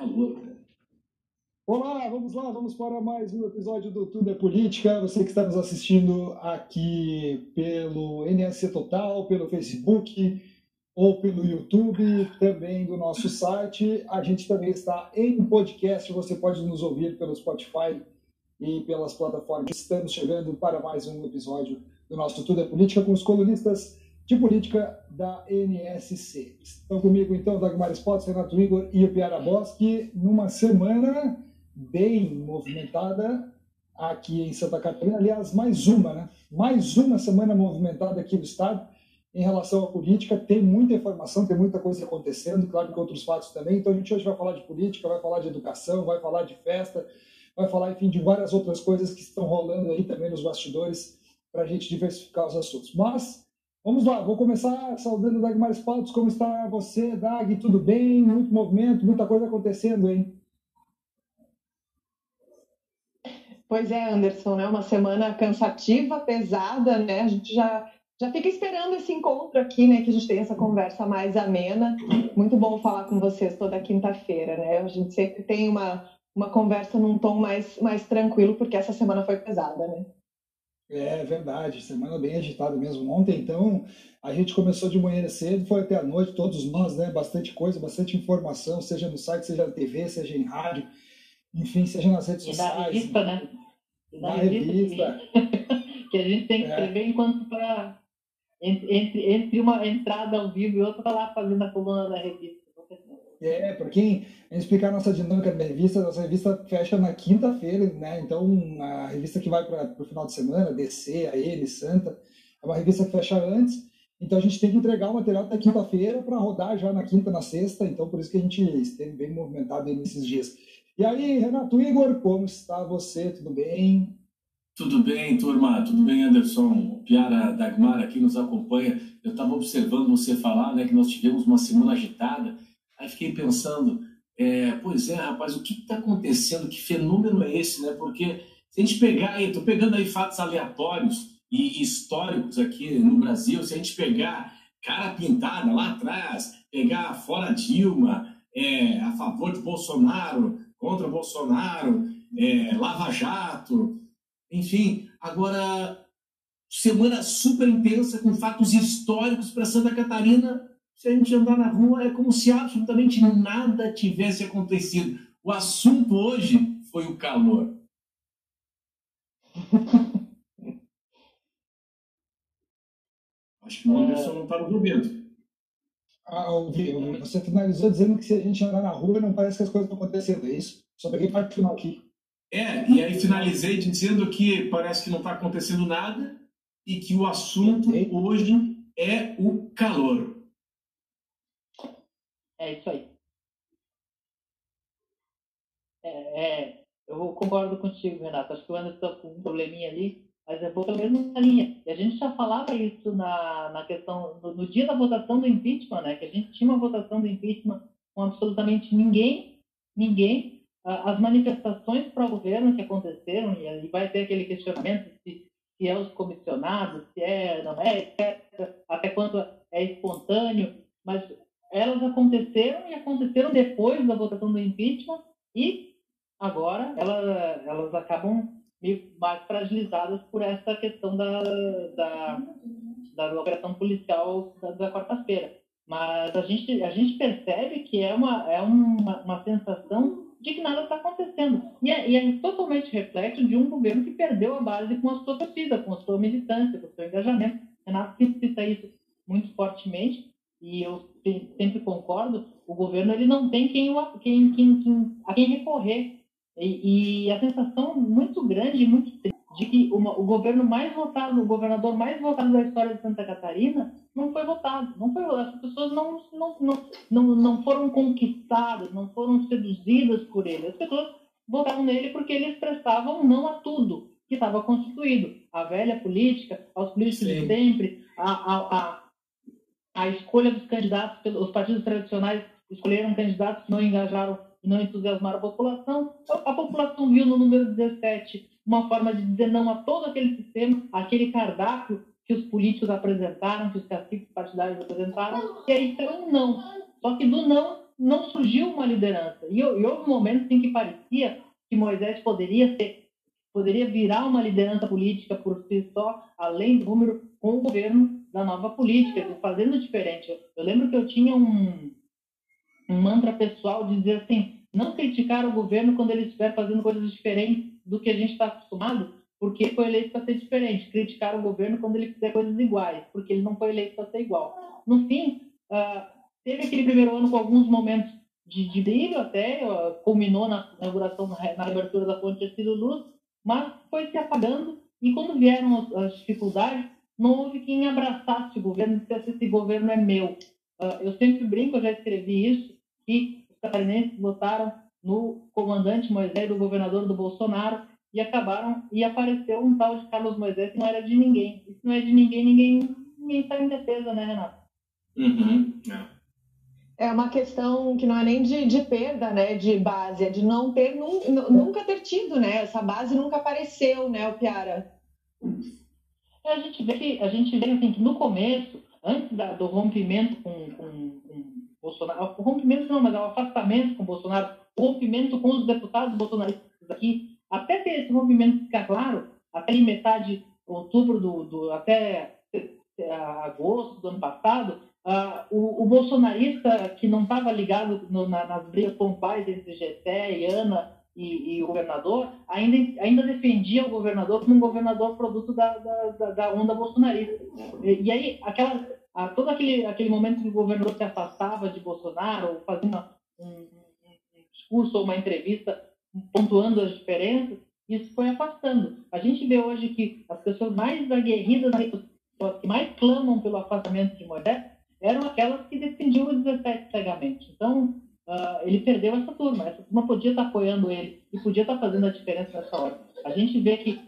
É louco, né? Olá, vamos lá, vamos para mais um episódio do Tudo é Política. Você que está nos assistindo aqui pelo NSC Total, pelo Facebook ou pelo YouTube, também do nosso site. A gente também está em podcast, você pode nos ouvir pelo Spotify e pelas plataformas. Estamos chegando para mais um episódio do nosso Tudo é Política com os colunistas de política da NSC. Estão comigo, então, Dagmar Spautz, Renato Igor e o Piara Bosque, numa semana bem movimentada aqui em Santa Catarina. Aliás, mais uma, né? Mais uma semana movimentada aqui no estado em relação à política. Tem muita informação, tem muita coisa acontecendo, claro que outros fatos também. Então, a gente hoje vai falar de política, vai falar de educação, vai falar de festa, vai falar, enfim, de várias outras coisas que estão rolando aí também nos bastidores para a gente diversificar os assuntos. Mas vamos lá, vou começar saudando o Dagmar Spautz. Como está você, Dag? Tudo bem? Muito movimento, muita coisa acontecendo, hein? Pois é, Anderson, né? Uma semana cansativa, pesada, né? A gente já fica esperando esse encontro aqui, né? Que a gente tem essa conversa mais amena. Muito bom falar com vocês toda quinta-feira, né? A gente sempre tem uma conversa num tom mais tranquilo, porque essa semana foi pesada, né? É verdade, semana bem agitada mesmo. Ontem, então, a gente começou de manhã cedo, foi até a noite, todos nós, né? Bastante coisa, bastante informação, seja no site, seja na TV, seja em rádio, enfim, seja nas redes sociais. Da revista, né? Da revista. Que a gente tem que escrever enquanto para... Entre uma entrada ao vivo e outra, lá fazendo a coluna da revista. É, para quem explicar a nossa dinâmica da revista, a nossa revista fecha na quinta-feira, né? Então, a revista que vai para o final de semana, DC, a Ele, Santa, é uma revista que fecha antes, então a gente tem que entregar o material até quinta-feira para rodar já na quinta, na sexta, então por isso que a gente esteve bem movimentado aí nesses dias. E aí, Renato Igor, como está você? Tudo bem? Tudo bem, turma? Tudo bem, Anderson? Piara, Dagmar, aqui nos acompanha. Eu estava observando você falar, né, que nós tivemos uma semana agitada. Aí fiquei pensando, pois é, rapaz, o que está acontecendo? Que fenômeno é esse, né? Porque se a gente pegar, estou pegando aí fatos aleatórios e históricos aqui no Brasil, se a gente pegar cara pintada lá atrás, pegar fora Dilma, a favor de Bolsonaro, contra Bolsonaro, Lava Jato, enfim, agora semana super intensa com fatos históricos para Santa Catarina. Se a gente andar na rua, é como se absolutamente nada tivesse acontecido. O assunto hoje foi o calor. Acho que o Anderson não está no momento. Ah, ouvi. Você finalizou dizendo que se a gente andar na rua, não parece que as coisas estão acontecendo. É isso? Só peguei parte final aqui. E aí finalizei dizendo que parece que não está acontecendo nada e que o assunto hoje é o calor. É isso aí. Eu concordo contigo, Renato. Acho que o Anderson está com um probleminha ali, mas é bom pelo menos na linha. E a gente já falava isso na questão, no dia da votação do impeachment, né? Que a gente tinha uma votação do impeachment com absolutamente ninguém. As manifestações para o governo que aconteceram, e vai ter aquele questionamento se é os comissionados, se é, não é, etc. Até quanto é espontâneo, mas elas aconteceram e aconteceram depois da votação do impeachment e agora elas acabam mais fragilizadas por essa questão da operação policial da quarta-feira. Mas a gente percebe que é uma sensação de que nada está acontecendo. E é totalmente reflexo de um governo que perdeu a base com a sua torcida, com a sua militância, com o seu engajamento. Renato cita isso muito fortemente. E eu sempre concordo, o governo ele não tem a quem recorrer. E a sensação muito grande, muito triste, de que o governo mais votado, o governador mais votado da história de Santa Catarina, não foi votado. As pessoas não foram conquistadas, não foram seduzidas por ele. As pessoas votaram nele porque eles prestavam não a tudo que estava constituído. A velha política, aos políticos de sempre, a escolha dos candidatos, os partidos tradicionais escolheram candidatos que não engajaram e não entusiasmaram a população. A população viu no número 17 uma forma de dizer não a todo aquele sistema, aquele cardápio que os políticos apresentaram, que os caciques partidários apresentaram, e aí foi um não. Só que do não não surgiu uma liderança. E houve momentos em que parecia que Moisés poderia virar uma liderança política por si só, além do número, com o governo da nova política, fazendo diferente. Eu lembro que eu tinha um mantra pessoal de dizer assim, não criticar o governo quando ele estiver fazendo coisas diferentes do que a gente está acostumado, porque foi eleito para ser diferente. Criticar o governo quando ele fizer coisas iguais, porque ele não foi eleito para ser igual. No fim, teve aquele primeiro ano com alguns momentos de briga até, culminou na inauguração, na abertura da Ponte Ercílio Luz, mas foi se apagando e quando vieram as dificuldades, não houve quem abraçasse o governo e dissesse, esse governo é meu. Eu sempre brinco, eu já escrevi isso, que os catarinenses votaram no comandante Moisés, o governador do Bolsonaro, e acabaram, e apareceu um tal de Carlos Moisés que não era de ninguém. Isso não é de ninguém, ninguém está em defesa, né, Renato? Uhum. É uma questão que não é nem de perda, né, de base, é de não ter, nunca ter tido, né, essa base nunca apareceu, né, o Piara. A gente vê que, assim, que no começo, antes do rompimento com Bolsonaro, o rompimento não, mas o afastamento com Bolsonaro, o rompimento com os deputados bolsonaristas aqui, até ter esse rompimento ficar claro, até em metade de outubro, até agosto do ano passado, o bolsonarista que não estava ligado nas brigas pontuais entre GT e Ana e o governador, ainda defendia o governador como um governador produto da onda bolsonarista. E aí, todo aquele momento que o governador se afastava de Bolsonaro, ou fazia um discurso ou uma entrevista pontuando as diferenças, isso foi afastando. A gente vê hoje que as pessoas mais aguerridas, as que mais clamam pelo afastamento de Moisés, eram aquelas que defendiam o 17 cegamente. Então, ele perdeu essa turma. Essa turma podia estar apoiando ele e podia estar fazendo a diferença nessa hora. A gente vê que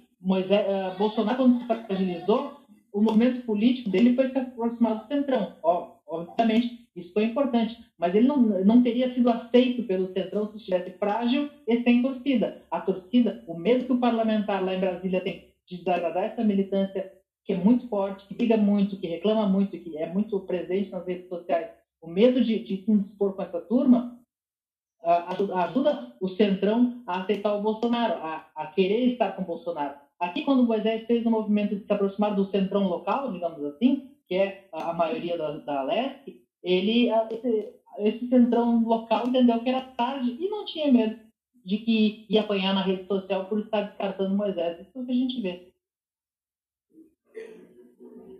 Bolsonaro, quando se fragilizou, o movimento político dele foi se aproximar do Centrão. Obviamente, isso foi importante, mas ele não teria sido aceito pelo Centrão se estivesse frágil e sem torcida. A torcida, o medo que o parlamentar lá em Brasília tem de desagradar essa militância, que é muito forte, que briga muito, que reclama muito, que é muito presente nas redes sociais, o medo de se indispor com essa turma, ajuda o Centrão a aceitar o Bolsonaro, a querer estar com o Bolsonaro. Aqui, quando o Moisés fez o movimento de se aproximar do Centrão local, digamos assim, que é a maioria da LESC, esse Centrão local entendeu que era tarde e não tinha medo de que ia apanhar na rede social por estar descartando o Moisés. Isso é o que a gente vê.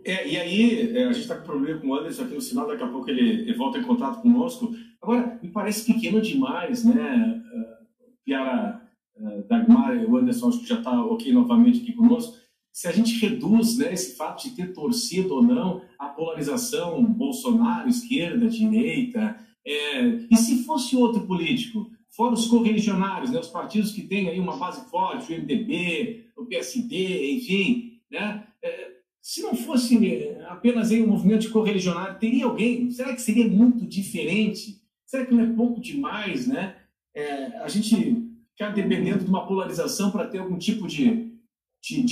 E aí, a gente está com problema com o Anderson aqui no final, daqui a pouco ele volta em contato conosco. Agora, me parece pequeno demais, né, Piara, Dagmar, o Anderson, acho que já está ok novamente aqui conosco. Se a gente reduz, né, esse fato de ter torcido ou não, a polarização Bolsonaro, esquerda, direita, e se fosse outro político, fora os correligionários, né, os partidos que têm aí uma base forte, o MDB, o PSD, enfim, né, se não fosse apenas um movimento de correligionário, teria alguém? Será que seria muito diferente? Será que não é pouco demais, né? A gente ficar dependendo de uma polarização para ter algum tipo de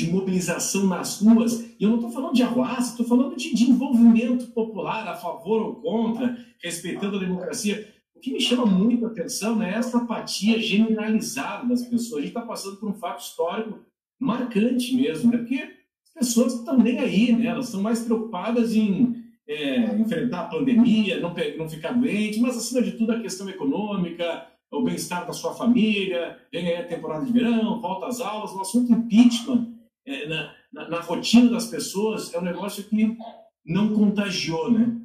mobilização nas ruas. E eu não estou falando de arruaça, estou falando de envolvimento popular a favor ou contra, respeitando a democracia. O que me chama muito a atenção, né, é essa apatia generalizada das pessoas. A gente está passando por um fato histórico marcante mesmo, né? Porque pessoas estão nem aí, né? Elas estão mais preocupadas em enfrentar a pandemia, não ficar doente, mas, acima de tudo, a questão econômica, o bem-estar da sua família, vem aí a temporada de verão, volta às aulas, o assunto impeachment na rotina das pessoas é um negócio que não contagiou, né?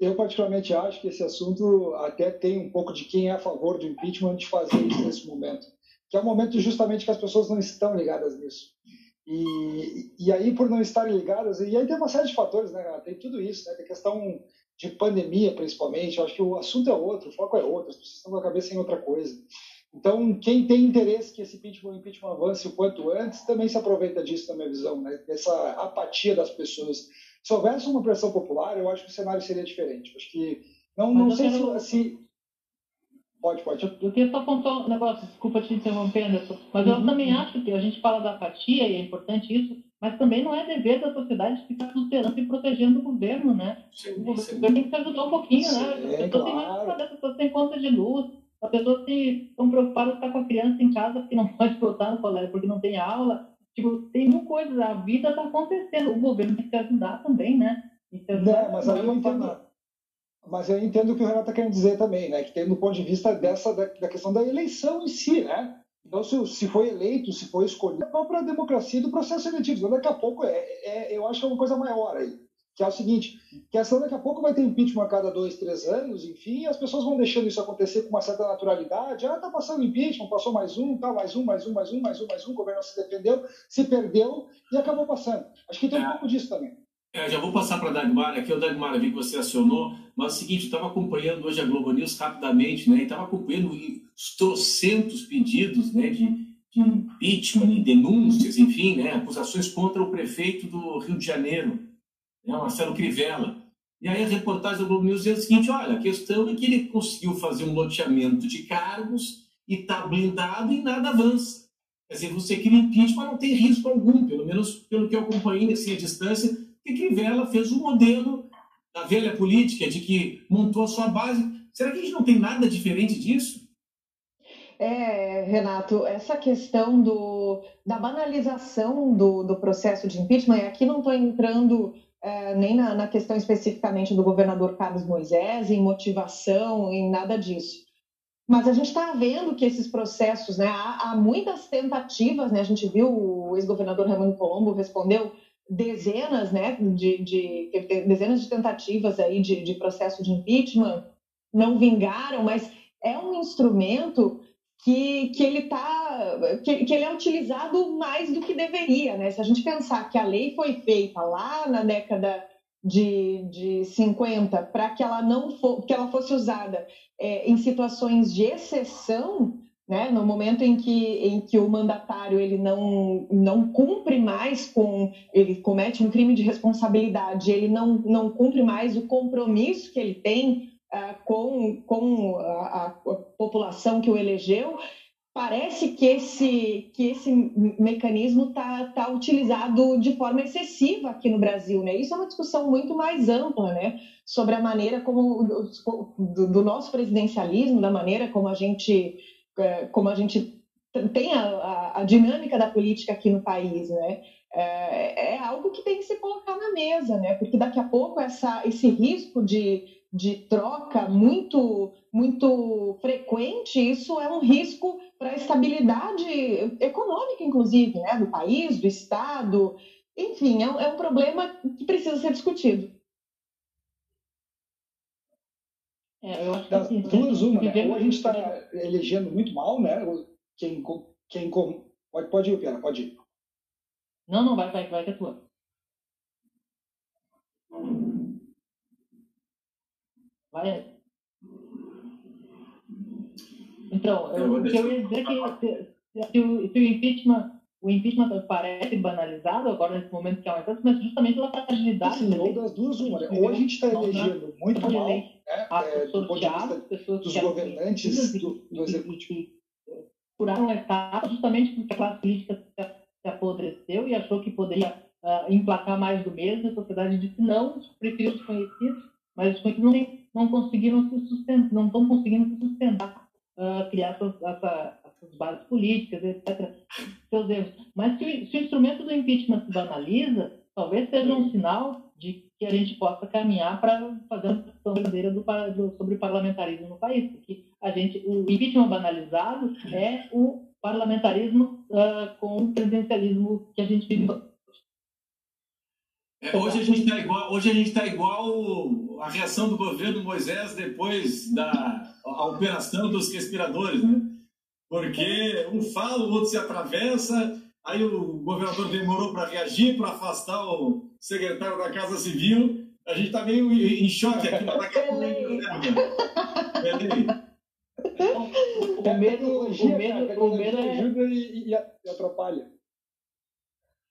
Eu, particularmente, acho que esse assunto até tem um pouco de quem é a favor do impeachment de fazer isso nesse momento, que é um momento justamente que as pessoas não estão ligadas nisso. E aí, por não estarem ligadas, e aí tem uma série de fatores, né, cara? Tem tudo isso, né? Tem questão de pandemia, principalmente. Eu acho que o assunto é outro, o foco é outro, as pessoas estão com a cabeça em outra coisa. Então, quem tem interesse que esse impeachment avance o quanto antes, também se aproveita disso, na minha visão, né? Dessa apatia das pessoas. Se houvesse uma pressão popular, eu acho que o cenário seria diferente. Acho que, não sei se... Pode. Eu queria só contar um negócio, desculpa te interromper, Anderson, mas eu também acho que a gente fala da apatia, e é importante isso, mas também não é dever da sociedade ficar tutelando e protegendo o governo, né? O governo tem que se ajudar um pouquinho, né? As pessoas têm mais que fazer, as pessoas têm conta de luz, as pessoas estão preocupadas de estar com a criança em casa porque não pode voltar no colégio, porque não tem aula. Tipo, tem mil coisas, a vida está acontecendo, o governo tem que ajudar também, né? Não, mas aí eu entendo. Mas eu entendo o que o Renato está querendo dizer também, né? Que tem do ponto de vista da questão da eleição em si, né? Então, se foi eleito, se foi escolhido, é a própria democracia do processo seletivo. Então, daqui a pouco, eu acho que é uma coisa maior aí, que é o seguinte, que a daqui a pouco vai ter impeachment a cada 2, 3 anos, enfim, e as pessoas vão deixando isso acontecer com uma certa naturalidade. Ah, tá passando impeachment, passou mais um, o governo se defendeu, se perdeu e acabou passando. Acho que tem um pouco disso também. Já vou passar para a Dagmar. Aqui é o Dagmar, eu vi que você acionou, mas é o seguinte, eu estava acompanhando hoje a Globo News rapidamente, né, e estava acompanhando os trocentos pedidos, né, de impeachment, de denúncias, enfim, né, acusações contra o prefeito do Rio de Janeiro, né, Marcelo Crivella. E aí a reportagem da Globo News dizia o seguinte, olha, a questão é que ele conseguiu fazer um loteamento de cargos e está blindado e nada avança. Quer dizer, você cria impeachment, não tem risco algum, pelo menos pelo que eu acompanhei assim à distância, que Crivella fez um modelo da velha política, de que montou a sua base. Será que a gente não tem nada diferente disso? Renato, essa questão da banalização do processo de impeachment, e aqui não estou entrando nem na questão especificamente do governador Carlos Moisés, em motivação, em nada disso. Mas a gente está vendo que esses processos, né, há muitas tentativas, né, a gente viu o ex-governador Ramon Colombo respondeu dezenas, né, dezenas de tentativas aí de processo de impeachment, não vingaram, mas é um instrumento que ele é utilizado mais do que deveria, né? Se a gente pensar que a lei foi feita lá na década de 50 para que ela fosse usada em situações de exceção, né, no momento em que o mandatário ele não cumpre mais ele comete um crime de responsabilidade, ele não cumpre mais o compromisso que ele tem com a população que o elegeu, parece que esse mecanismo tá utilizado de forma excessiva aqui no Brasil, né? Isso é uma discussão muito mais ampla, né, sobre a maneira como do nosso presidencialismo, da maneira como a gente tem a dinâmica da política aqui no país, né? É algo que tem que se colocar na mesa, né? Porque daqui a pouco esse risco de troca muito, muito frequente, isso é um risco para a estabilidade econômica, inclusive, né? Do país, do Estado, enfim, é um problema que precisa ser discutido. Eu acho que duas uma, né? Ou a gente está elegendo muito mal, né? Quem pode ir, Piara, pode ir. Não, vai que é tua. Vai. Então, eu ia dizer que se o impeachment... O impeachment parece banalizado agora nesse momento que é um excesso, mas justamente pela fragilidade. Ou das duas, uma. Ou a gente está elegendo muito mal, né, do ponto de vista dos governantes do executivo. Curaram a etapa justamente porque a classe política se apodreceu e achou que poderia emplacar mais do mesmo. A sociedade disse não, preferiu os conhecidos, mas os conhecidos não conseguiram se sustentar, não estão conseguindo se sustentar, criar essas bases políticas, etc. Seus erros. Mas se o instrumento do impeachment se banaliza, talvez seja um sinal de que a gente possa caminhar para fazer uma discussão verdadeira sobre o parlamentarismo no país. Porque o impeachment banalizado é o parlamentarismo com o presidencialismo que a gente vive hoje. Hoje a gente está igual a reação do governo Moisés depois da operação dos respiradores, né? Porque um fala, o outro se atravessa, aí o governador demorou para reagir, para afastar o secretário da Casa Civil. A gente está meio em choque aqui. O medo ajuda e atrapalha.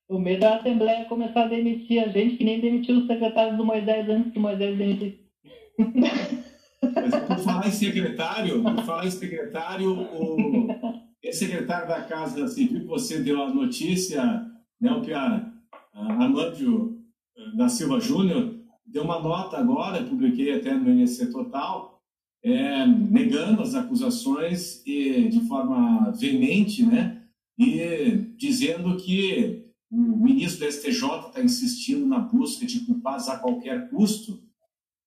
O medo da Assembleia começar a demitir a gente, que nem demitiu os secretários do Moisés antes do Moisés demitir. Mas por falar em secretário, o ex-secretário da Casa Civil, que você deu a notícia, né, o Piara, Arlindo da Silva Júnior, deu uma nota agora, publiquei até no NSC Total, negando as acusações e de forma veemente, né, e dizendo que o ministro do STJ está insistindo na busca de culpados a qualquer custo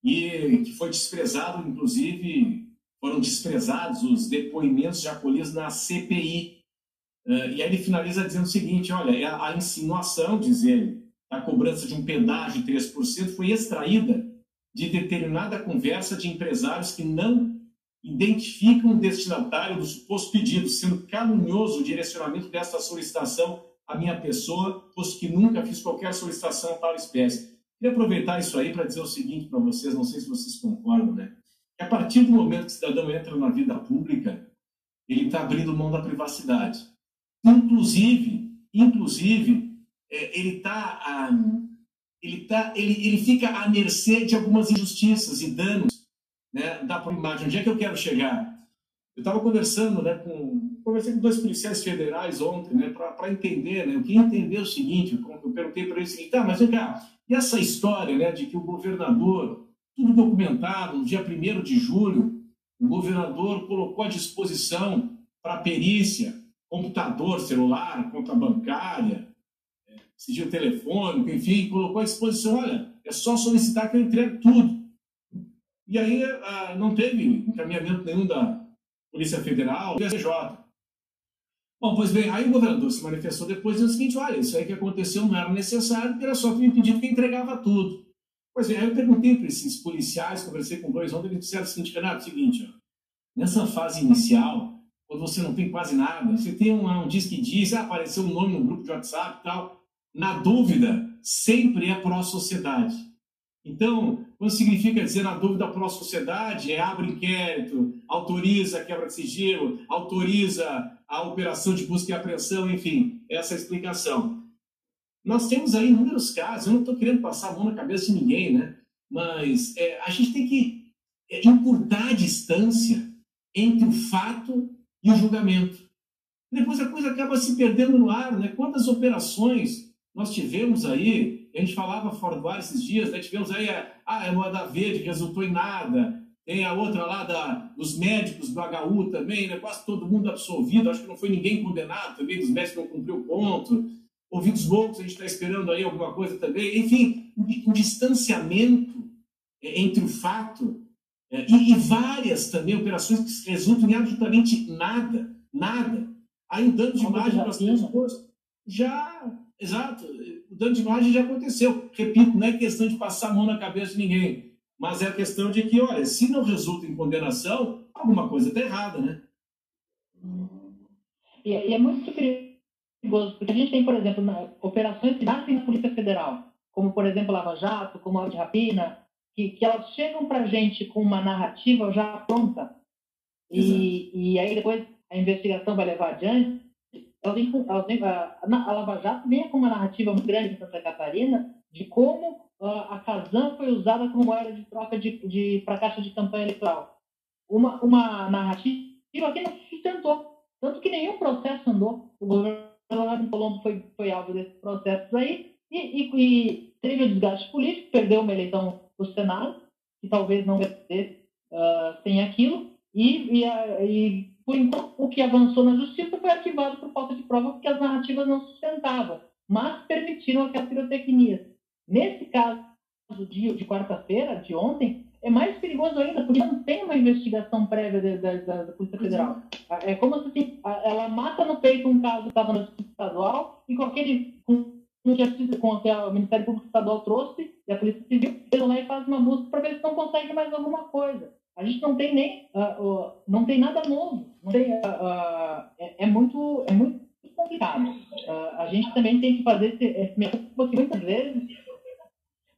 e que foi desprezado, inclusive, foram desprezados os depoimentos já colhidos na CPI. E aí ele finaliza dizendo o seguinte, olha, a insinuação, diz ele, da cobrança de um pedágio de 3% foi extraída de determinada conversa de empresários que não identificam o destinatário do suposto pedido, sendo calunioso o direcionamento desta solicitação a minha pessoa, posto que nunca fiz qualquer solicitação a tal espécie. Queria aproveitar isso aí para dizer o seguinte para vocês, não sei se vocês concordam, né? Que a partir do momento que o cidadão entra na vida pública, ele está abrindo mão da privacidade. Inclusive, ele fica à mercê de algumas injustiças e danos, né, da própria imagem. Onde é que eu quero chegar? Eu estava conversando, né, conversei com dois policiais federais ontem, né, para entender, né, eu queria entender o seguinte, eu perguntei para eles o seguinte, tá, mas vem cá, e essa história, né, de que o governador, tudo documentado, no dia 1º de julho, o governador colocou à disposição para perícia computador, celular, conta bancária, sigilo telefônico, enfim, colocou à disposição, olha, é só solicitar que eu entregue tudo. E aí não teve encaminhamento nenhum da Polícia Federal, do STJ. Bom, pois bem, aí o governador se manifestou depois dizendo o seguinte, olha, isso aí que aconteceu não era necessário, porque era só ter me pedido que entregava tudo. Pois bem, aí eu perguntei para esses policiais, conversei com dois ontem, eles disseram o seguinte, Renato, nessa fase inicial, quando você não tem quase nada, você tem um diz que diz, apareceu um nome no grupo de WhatsApp e tal, na dúvida, sempre é pró-sociedade. Então, quando significa dizer na dúvida pró-sociedade, é abre inquérito, autoriza a quebra de sigilo, autoriza a operação de busca e apreensão, enfim, essa é a explicação. Nós temos aí inúmeros casos, eu não estou querendo passar a mão na cabeça de ninguém, né? Mas a gente tem que encurtar a distância entre o fato e o julgamento. Depois a coisa acaba se perdendo no ar, né? Quantas operações nós tivemos aí, a gente falava fora do ar esses dias, né? Tivemos aí a moeda verde, resultou em nada, tem a outra lá dos médicos do HU também, né? Quase todo mundo absolvido, acho que não foi ninguém condenado também, dos médicos não cumpriu o ponto, ouvidos loucos, a gente está esperando aí alguma coisa também, enfim, um distanciamento entre o fato e várias também operações que resultam em absolutamente nada. Aí o dano de imagem para as pessoas já, exato, o dano de imagem já aconteceu. Repito, não é questão de passar a mão na cabeça de ninguém, mas é a questão de que, olha, se não resulta em condenação, alguma coisa está errada, né? E é muito perigoso, porque a gente tem, por exemplo, operações que nascem na Polícia Federal, como, por exemplo, Lava Jato, como a de rapina, que elas chegam para a gente com uma narrativa já pronta, e aí depois a investigação vai levar adiante. A Lava Jato vem com uma narrativa muito grande em Santa Catarina de como a casão foi usada como moeda de troca para caixa de campanha eleitoral. Uma narrativa que não se sustentou, tanto que nenhum processo andou. O governo Ramon Colombo foi alvo desses processos aí, e teve o desgaste político, perdeu uma eleição do Senado, que talvez não perdesse sem aquilo, e por enquanto, o que avançou na justiça foi arquivado por falta de prova, porque as narrativas não sustentavam, mas permitiram aquela pirotecnia. Nesse caso de quarta-feira, de ontem, é mais perigoso ainda, porque não tem uma investigação prévia da Polícia Federal. É como se assim, ela mata no peito um caso que estava na justiça estadual, e com o que o Ministério Público Estadual trouxe, e a Polícia Civil, eles vão lá e fazem uma busca para ver se não consegue mais alguma coisa. A gente não tem não tem nada novo. Não tem, muito complicado. A gente também tem que fazer esse mecanismo, porque muitas vezes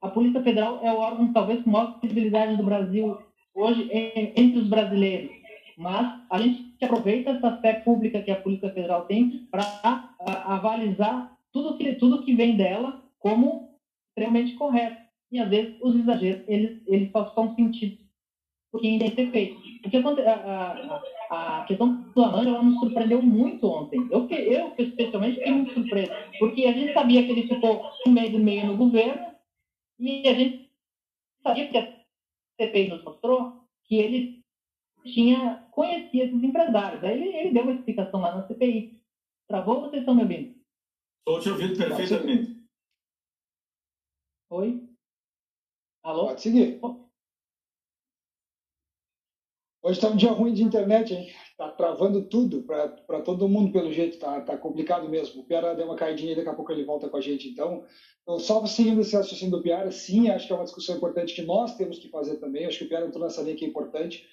a Polícia Federal é o órgão talvez com maior credibilidade do Brasil hoje entre os brasileiros. Mas a gente aproveita essa fé pública que a Polícia Federal tem para avalizar tudo que vem dela como extremamente correto. E às vezes os exageros eles só são sentidos pouquinho tem que ser feito. Porque a questão do Amanda, ela nos surpreendeu muito ontem. Eu especialmente, fiquei muito surpreso. Porque a gente sabia que ele ficou um mês e meio no governo, e a gente sabia que a CPI nos mostrou que ele conhecia esses empresários. Aí ele deu uma explicação lá na CPI. Travou, vocês estão me ouvindo? Estou te ouvindo perfeitamente. Oi? Alô? Pode seguir. Hoje está um dia ruim de internet, hein? Está travando tudo para todo mundo, pelo jeito. Está complicado mesmo. O Piara deu uma caidinha e daqui a pouco ele volta com a gente. Então, só seguindo esse raciocínio do Piara, sim, acho que é uma discussão importante que nós temos que fazer também. Acho que o Piara entrou nessa linha que é importante.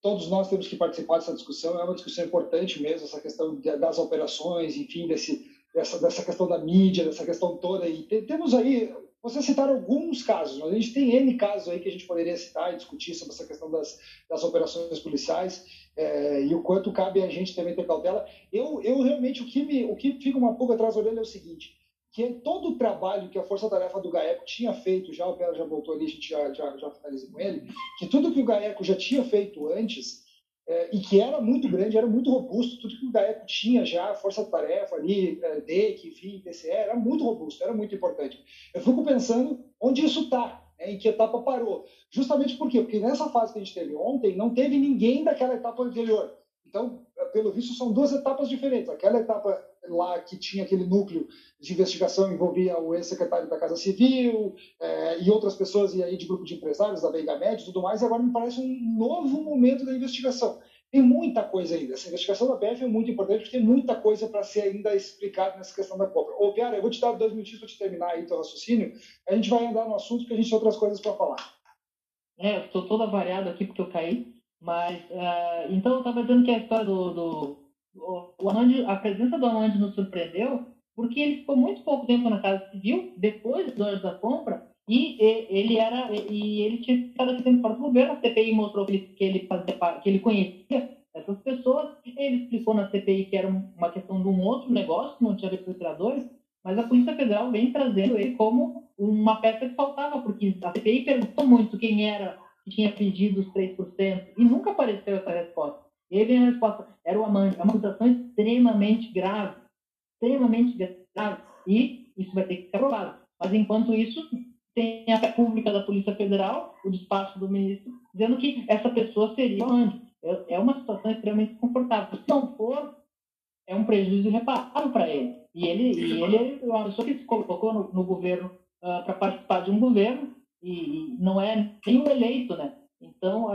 Todos nós temos que participar dessa discussão. É uma discussão importante mesmo, essa questão das operações, enfim, dessa questão da mídia, dessa questão toda. E temos aí... Vocês citaram alguns casos, mas a gente tem N casos aí que a gente poderia citar e discutir sobre essa questão das operações policiais e o quanto cabe a gente também ter cautela. Eu realmente, o que fica uma pulga atrás da orelha é o seguinte, que todo o trabalho que a Força-Tarefa do Gaeco tinha feito, já o Pedro já voltou ali, a gente já finaliza com ele, que tudo que o Gaeco já tinha feito antes... e que era muito grande, era muito robusto, tudo que o Gaeco tinha já, força-tarefa ali, DEC, enfim, TCE, era muito robusto, era muito importante. Eu fico pensando onde isso está, né, em que etapa parou. Justamente por quê? Porque nessa fase que a gente teve ontem, não teve ninguém daquela etapa anterior. Então, pelo visto, são duas etapas diferentes. Aquela etapa lá que tinha aquele núcleo de investigação envolvia o ex-secretário da Casa Civil e outras pessoas e aí de grupo de empresários, da Beiramar e tudo mais, e agora me parece um novo momento da investigação. Tem muita coisa ainda. Essa investigação da PF é muito importante porque tem muita coisa para ser ainda explicada nessa questão da compra. Ô, Piara, eu vou te dar 2 minutinhos para te terminar aí o teu raciocínio. A gente vai andar no assunto porque a gente tem outras coisas para falar. Eu estou toda variada aqui porque eu caí. Mas, então eu estava dizendo que a história a presença do Amandi nos surpreendeu porque ele ficou muito pouco tempo na Casa Civil, depois dos anos da compra, e ele tinha ficado aqui dentro do governo. A CPI mostrou que ele conhecia essas pessoas, ele explicou na CPI que era uma questão de um outro negócio, não tinha recuperadores, mas a Polícia Federal vem trazendo ele como uma peça que faltava, porque a CPI perguntou muito quem era tinha pedido os 3% e nunca apareceu essa resposta. E aí vem a resposta, era o Amandi. É uma acusação extremamente grave, e isso vai ter que ser aprovado. Mas, enquanto isso, tem a fé pública da Polícia Federal, o despacho do ministro, dizendo que essa pessoa seria o Amandi. É uma situação extremamente desconfortável. Se não for, é um prejuízo irreparável para ele. E ele é uma pessoa que se colocou no governo para participar de um governo, e não é nem o eleito, né? Então,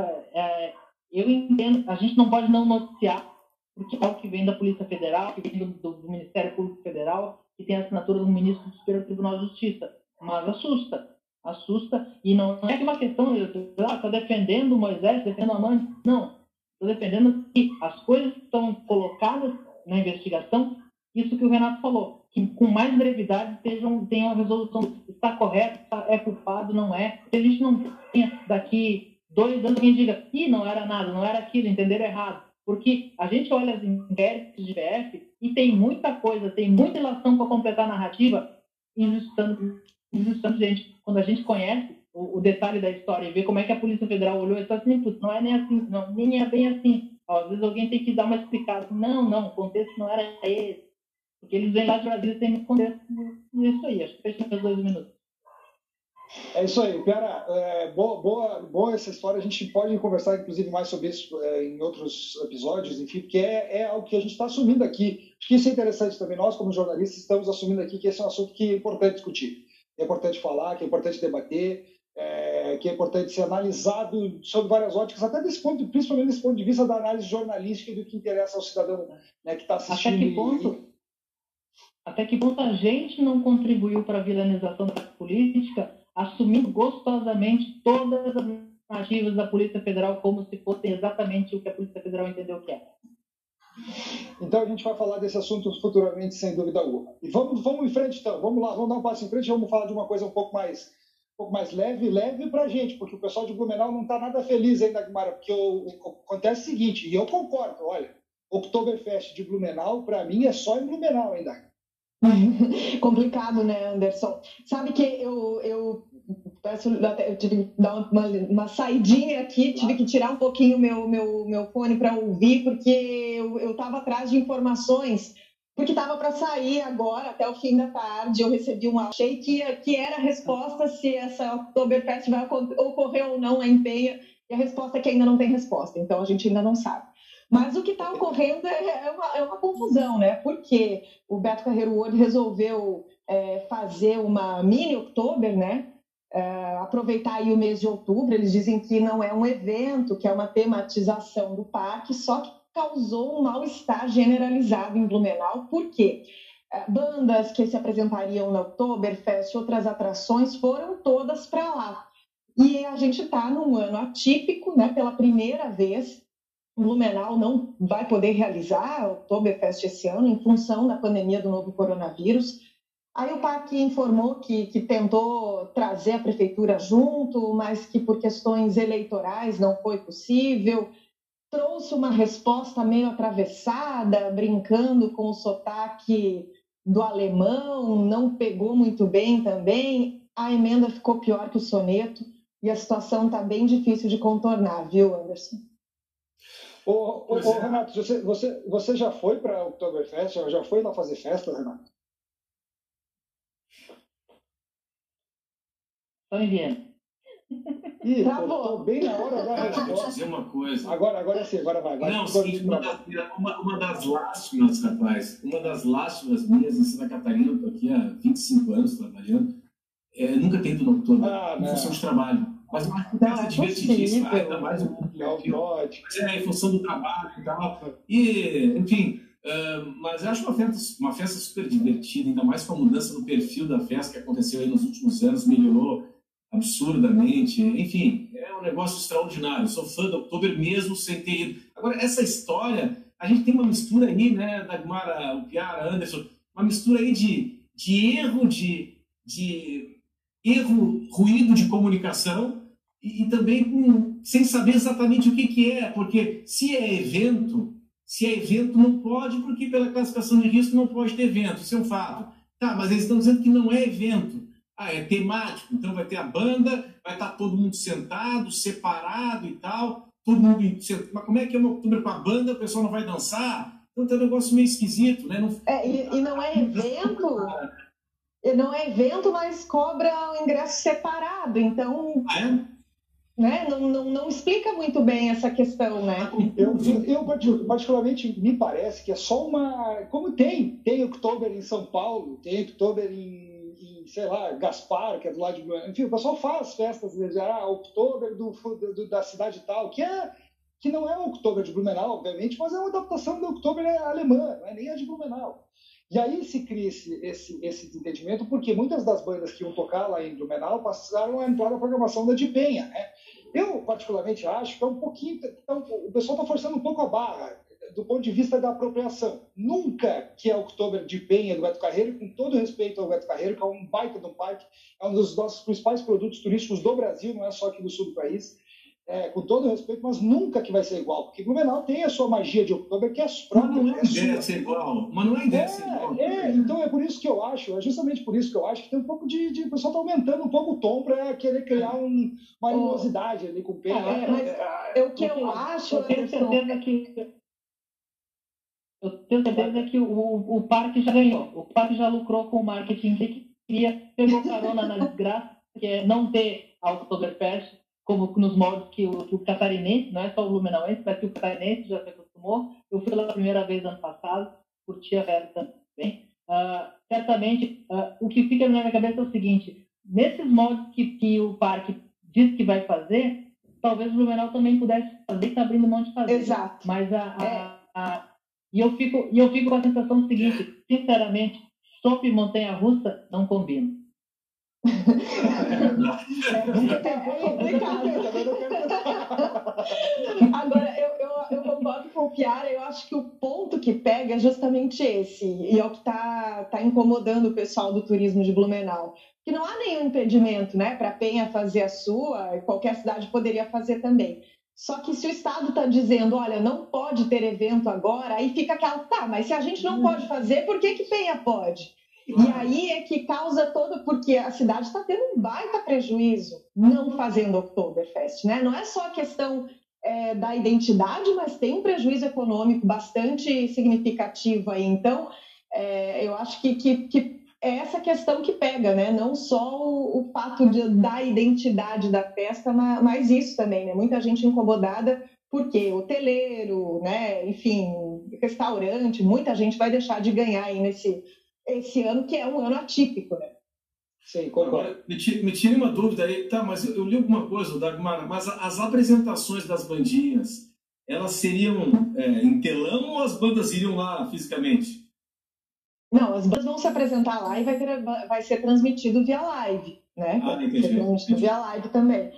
eu entendo, a gente não pode não noticiar, porque é o que vem da Polícia Federal, que vem do Ministério Público Federal, que tem a assinatura do ministro do Superior Tribunal de Justiça. Mas assusta, e não é uma questão, eu estou defendendo o Moisés, defendendo a Amandi, não. Estou defendendo que as coisas que estão colocadas na investigação, isso que o Renato falou, que com mais brevidade tenham a resolução, está correto, é culpado, não é. Se a gente não tenha daqui 2 anos quem diga, não era nada, não era aquilo, entenderam errado. Porque a gente olha os inquéritos de PF e tem muita coisa, tem muita relação para completar a narrativa, injustando gente. Quando a gente conhece o detalhe da história e vê como é que a Polícia Federal olhou, e assim, putz, não é nem assim, não, nem é bem assim. Às vezes alguém tem que dar uma explicada, não, o contexto não era esse. Porque eles vêm lá de Brasília e tem muito contexto nisso aí. Acho que fechou os 2 minutos. É isso aí. Piara, boa essa história. A gente pode conversar, inclusive, mais sobre isso em outros episódios, enfim, porque é algo que a gente está assumindo aqui. Acho que isso é interessante também. Nós, como jornalistas, estamos assumindo aqui que esse é um assunto que é importante discutir, que é importante falar, que é importante debater, que é importante ser analisado sob várias óticas, até desse ponto, principalmente desse ponto de vista da análise jornalística e do que interessa ao cidadão, né, que está assistindo. Até que ponto? Até que ponto a gente não contribuiu para a vilanização da política, assumindo gostosamente todas as narrativas da Polícia Federal como se fossem exatamente o que a Polícia Federal entendeu que é. Então a gente vai falar desse assunto futuramente, sem dúvida alguma. E vamos em frente então, vamos lá, vamos dar um passo em frente, vamos falar de uma coisa um pouco mais leve para a gente, porque o pessoal de Blumenau não está nada feliz ainda, Dagmar, porque acontece o seguinte, e eu concordo, olha, Oktoberfest de Blumenau, para mim, é só em Blumenau ainda. Complicado, né, Anderson? Sabe que eu peço, eu tive que dar uma saidinha aqui, tive que tirar um pouquinho meu fone para ouvir, porque eu estava atrás de informações, porque estava para sair agora, até o fim da tarde, eu recebi um... Achei que era a resposta se essa Oktoberfest vai ocorrer ou não em Penha, e a resposta é que ainda não tem resposta, então a gente ainda não sabe. Mas o que está ocorrendo é uma confusão, né? Porque o Beto Carreiro World resolveu fazer uma mini Oktober, né? Aproveitar aí o mês de outubro, eles dizem que não é um evento, que é uma tematização do parque, só que causou um mal-estar generalizado em Blumenau, porque bandas que se apresentariam na Oktoberfest, outras atrações, foram todas para lá. E a gente está num ano atípico, né? Pela primeira vez, Blumenau não vai poder realizar a Oktoberfest esse ano, em função da pandemia do novo coronavírus. Aí o parque informou que tentou trazer a prefeitura junto, mas que por questões eleitorais não foi possível. Trouxe uma resposta meio atravessada, brincando com o sotaque do alemão, não pegou muito bem também. A emenda ficou pior que o soneto e a situação está bem difícil de contornar, viu, Anderson? Ô, Renato, você já foi para a Oktoberfest? Já foi lá fazer festa, Renato? Cortou bem na hora da resposta. Vou dizer uma coisa. Agora sim, agora vai. Não, seguinte, uma das lástimas, rapaz, uma das lástimas minhas em Santa Catarina, eu estou aqui há 25 anos trabalhando, nunca tem ido no Oktober, em função de trabalho. Mas uma festa divertidíssima, ainda mais um pouco. Mas é em função do trabalho e tal. E, enfim... mas eu acho uma festa super divertida, ainda mais com a mudança no perfil da festa que aconteceu aí nos últimos anos, melhorou absurdamente, enfim, é um negócio extraordinário. Eu sou fã do Oktober mesmo sem ter ido. Agora, essa história, a gente tem uma mistura aí, né, Dagmar, o Piara, Anderson, uma mistura aí de erro, de ruído de comunicação e também sem saber exatamente o que é, porque se é evento, não pode, porque pela classificação de risco não pode ter evento, isso é um fato. Tá, mas eles estão dizendo que não é evento. Ah, é temático, então vai ter a banda, vai estar todo mundo sentado, separado e tal, todo mundo sentado. Mas como é que é uma Oktober com a banda, o pessoal não vai dançar? Então tem um negócio meio esquisito, né? Não é evento, mas cobra o ingresso separado, então... Ah, é? Né? Não explica muito bem essa questão, né? Eu particularmente, me parece que é só uma... Como tem Oktober em São Paulo, tem Oktober em sei lá, Gaspar, que é do lado de... Enfim, o pessoal faz festas, né? Oktober da cidade tal, que não é o Oktober de Blumenau, obviamente, mas é uma adaptação do Oktober alemã, não é nem a de Blumenau. E aí se cria esse desentendimento, porque muitas das bandas que iam tocar lá em Blumenau passaram a entrar na programação da de Penha, né? Eu, particularmente, acho que é um pouquinho... o pessoal está forçando um pouco a barra do ponto de vista da apropriação. Nunca que a Oktober de Penha do Beto Carreiro, com todo respeito ao Beto Carreiro, que é um baita de um parque, é um dos nossos principais produtos turísticos do Brasil, não é só aqui do sul do país, com todo respeito, mas nunca que vai ser igual, porque Blumenau tem a sua magia de Oktober, que é própria. Mas não é ideia de ser igual. Então é por isso que eu acho, é justamente por isso que eu acho que tem um pouco de o pessoal está aumentando um pouco o tom para querer criar uma animosidade ali com o Pedro. Eu tenho certeza que o parque já ganhou, o parque já lucrou com o marketing que queria, pegou carona na desgraça, que é não ter a Oktoberfest, como nos moldes que o catarinense, não é só o blumenauense, mas que o catarinense já se acostumou. Eu fui pela primeira vez ano passado, curti a festa também. Certamente, o que fica na minha cabeça é o seguinte, nesses moldes que o parque diz que vai fazer, talvez o Blumenau também pudesse fazer, está abrindo mão de fazer. Exato. Mas eu fico com a sensação seguinte, sinceramente, sopa e montanha-russa não combinam. Agora, eu concordo com o Piara. Eu acho que o ponto que pega é justamente esse, e é o que está incomodando o pessoal do turismo de Blumenau, que não há nenhum impedimento, né, para Penha fazer a sua, e qualquer cidade poderia fazer também. Só que se o Estado está dizendo, olha, não pode ter evento agora, aí fica aquela, tá, mas se a gente não pode fazer, por que Penha pode? E aí é que causa todo, porque a cidade está tendo um baita prejuízo não fazendo Oktoberfest, né? Não é só a questão da identidade, mas tem um prejuízo econômico bastante significativo aí. Então, eu acho que é essa questão que pega, né? Não só o fato da identidade da festa, mas isso também, né? Muita gente incomodada, porque hoteleiro, né? Enfim, restaurante, muita gente vai deixar de ganhar aí esse ano, que é um ano atípico, né? Sim, agora, me tire uma dúvida aí, tá, mas eu li alguma coisa, Dagmar, mas as apresentações das bandinhas, elas seriam em telão ou as bandas iriam lá fisicamente? Não, as bandas vão se apresentar lá e vai ser transmitido via live, né? Ah, entendi. Vai ser transmitido via live também.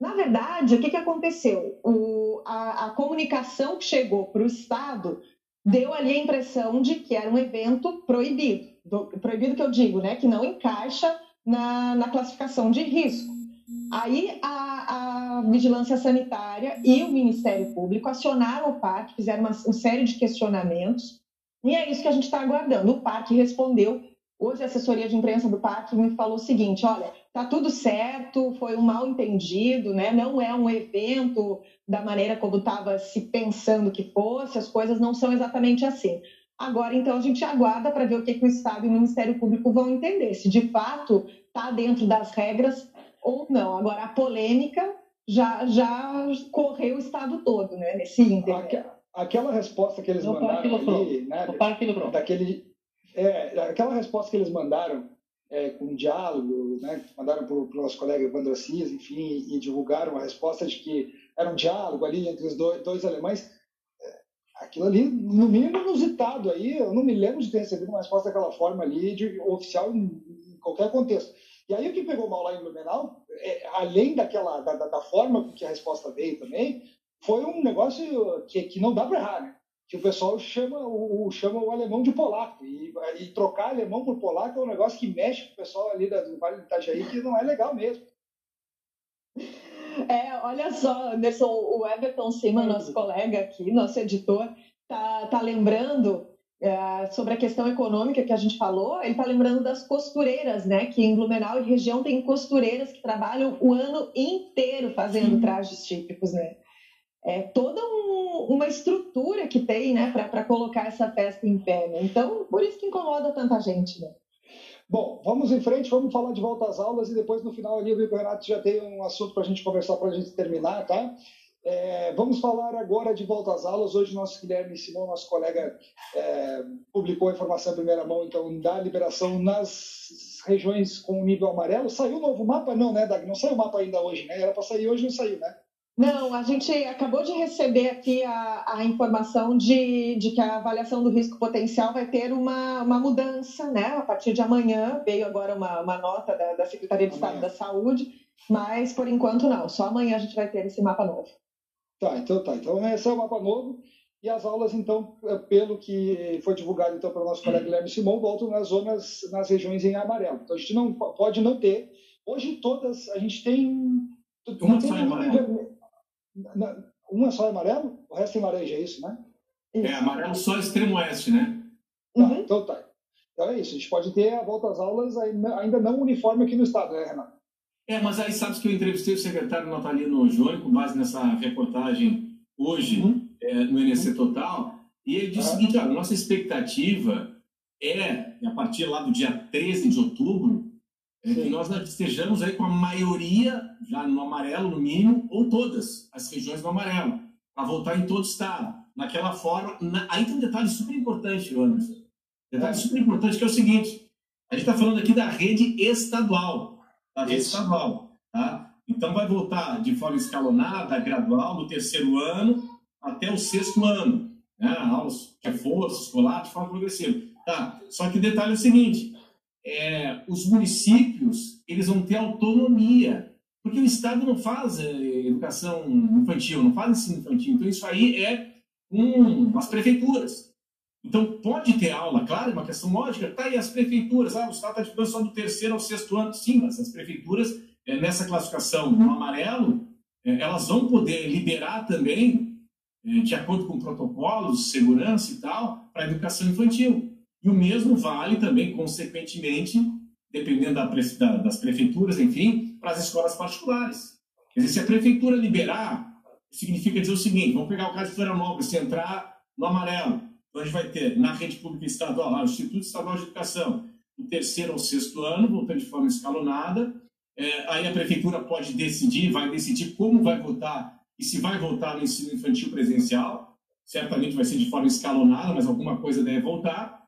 Na verdade, o que aconteceu? A comunicação que chegou para o Estado deu ali a impressão de que era um evento proibido. Proibido que eu digo, né? Que não encaixa na classificação de risco. Aí a Vigilância Sanitária e o Ministério Público acionaram o parque, fizeram uma série de questionamentos, e é isso que a gente está aguardando. O parque respondeu. Hoje a assessoria de imprensa do parque me falou o seguinte: olha, tá tudo certo, foi um mal entendido, né? Não é um evento da maneira como estava se pensando que fosse, as coisas não são exatamente assim. Agora, então, a gente aguarda para ver o que o Estado e o Ministério Público vão entender, se de fato está dentro das regras ou não. Agora, a polêmica já correu o Estado todo, né? Nesse ínterim. Aquela resposta que eles mandaram ali, né? Aquela resposta que eles mandaram com diálogo, né, mandaram para o nosso colega Evandro Assis, enfim, e divulgaram a resposta de que era um diálogo ali entre os dois alemães. Aquilo ali, no mínimo, inusitado. Aí, eu não me lembro de ter recebido uma resposta daquela forma ali, oficial, em qualquer contexto. E aí, o que pegou mal lá em Blumenau, além da forma com que a resposta veio também, foi um negócio que não dá para errar, né? Que o pessoal chama o alemão de polaco, e trocar alemão por polaco é um negócio que mexe com o pessoal ali do Vale do Itajaí, que não é legal mesmo. Olha só, Anderson, o Everton Sima, nosso colega aqui, nosso editor, tá lembrando sobre a questão econômica que a gente falou. Ele tá lembrando das costureiras, né? Que em Blumenau e região tem costureiras que trabalham o ano inteiro fazendo trajes típicos, né? É toda uma estrutura que tem, né, para colocar essa festa em pé, né? Então, por isso que incomoda tanta gente, né? Bom, vamos em frente, vamos falar de volta às aulas, e depois no final ali o Renato já tem um assunto para a gente conversar, para a gente terminar, tá? Vamos falar agora de volta às aulas. Hoje o nosso Guilherme Simão, nosso colega, publicou a informação em primeira mão, então, da liberação nas regiões com nível amarelo. Saiu o novo mapa? Não, né, Dag? Não saiu o mapa ainda hoje, né? Era para sair hoje, não saiu, né? Não, a gente acabou de receber aqui a informação de que a avaliação do risco potencial vai ter uma mudança, né? A partir de amanhã, veio agora uma nota da Secretaria de Estado da Saúde, mas por enquanto não, só amanhã a gente vai ter esse mapa novo. Então esse é o mapa novo, e as aulas, então, pelo que foi divulgado então, pelo nosso colega Guilherme Simão, voltam nas regiões em amarelo. Então a gente não pode não ter, hoje todas, a gente tem... Uma só é amarelo? O resto é laranja, é isso, né? Amarelo só extremo oeste, né? Uhum. Tá. Então é isso, a gente pode ter a volta às aulas ainda não uniforme aqui no estado, né, Renato? Mas aí sabes que eu entrevistei o secretário Natalino Jônio, com base nessa reportagem hoje no NSC Total, e ele disse o seguinte: a nossa expectativa é, a partir lá do dia 13 de outubro, que nós estejamos aí com a maioria já no amarelo, no mínimo, ou todas as regiões no amarelo, para voltar em todo o estado. Naquela forma... Aí tem um detalhe super importante, Anderson. Super importante, que é o seguinte: a gente está falando aqui da rede estadual. Tá? Então, vai voltar de forma escalonada, gradual, do terceiro ano até o sexto ano. Né? Aulas de reforço escolar, de forma progressiva. Tá? Só que o detalhe é o seguinte... os municípios, eles vão ter autonomia, porque o Estado não faz educação infantil, não faz ensino infantil, então isso aí é as prefeituras. Então, pode ter aula, claro, é uma questão lógica, tá, e as prefeituras, o Estado está estudando só do terceiro ao sexto ano, sim, mas as prefeituras, nessa classificação no amarelo, elas vão poder liberar também, de acordo com protocolos, segurança e tal, para a educação infantil. E o mesmo vale também, consequentemente, dependendo das prefeituras, enfim, para as escolas particulares. Quer dizer, se a prefeitura liberar, significa dizer o seguinte: vamos pegar o caso de Florianópolis, se entrar no amarelo, então a gente vai ter na rede pública estadual, lá, o Instituto Estadual de Educação, do terceiro ao sexto ano, voltando de forma escalonada. Aí a prefeitura pode decidir, vai decidir como vai votar e se vai votar no ensino infantil presencial. Certamente vai ser de forma escalonada, mas alguma coisa deve voltar,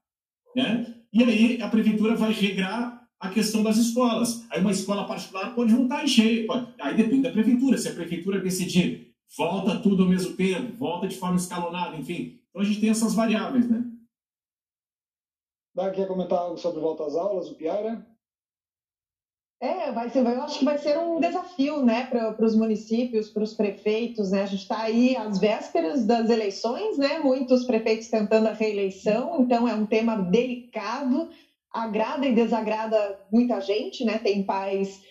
né? E aí a prefeitura vai regrar a questão das escolas. Aí uma escola particular pode voltar em cheio. Aí depende da prefeitura. Se a prefeitura decidir, volta tudo ao mesmo tempo, volta de forma escalonada, enfim. Então a gente tem essas variáveis, né? Dá, quer comentar algo sobre volta às aulas, o Piara? Eu acho que vai ser um desafio, né, para os municípios, para os prefeitos, né? A gente está aí às vésperas das eleições, né? Muitos prefeitos tentando a reeleição, então é um tema delicado, agrada e desagrada muita gente, né? Tem pais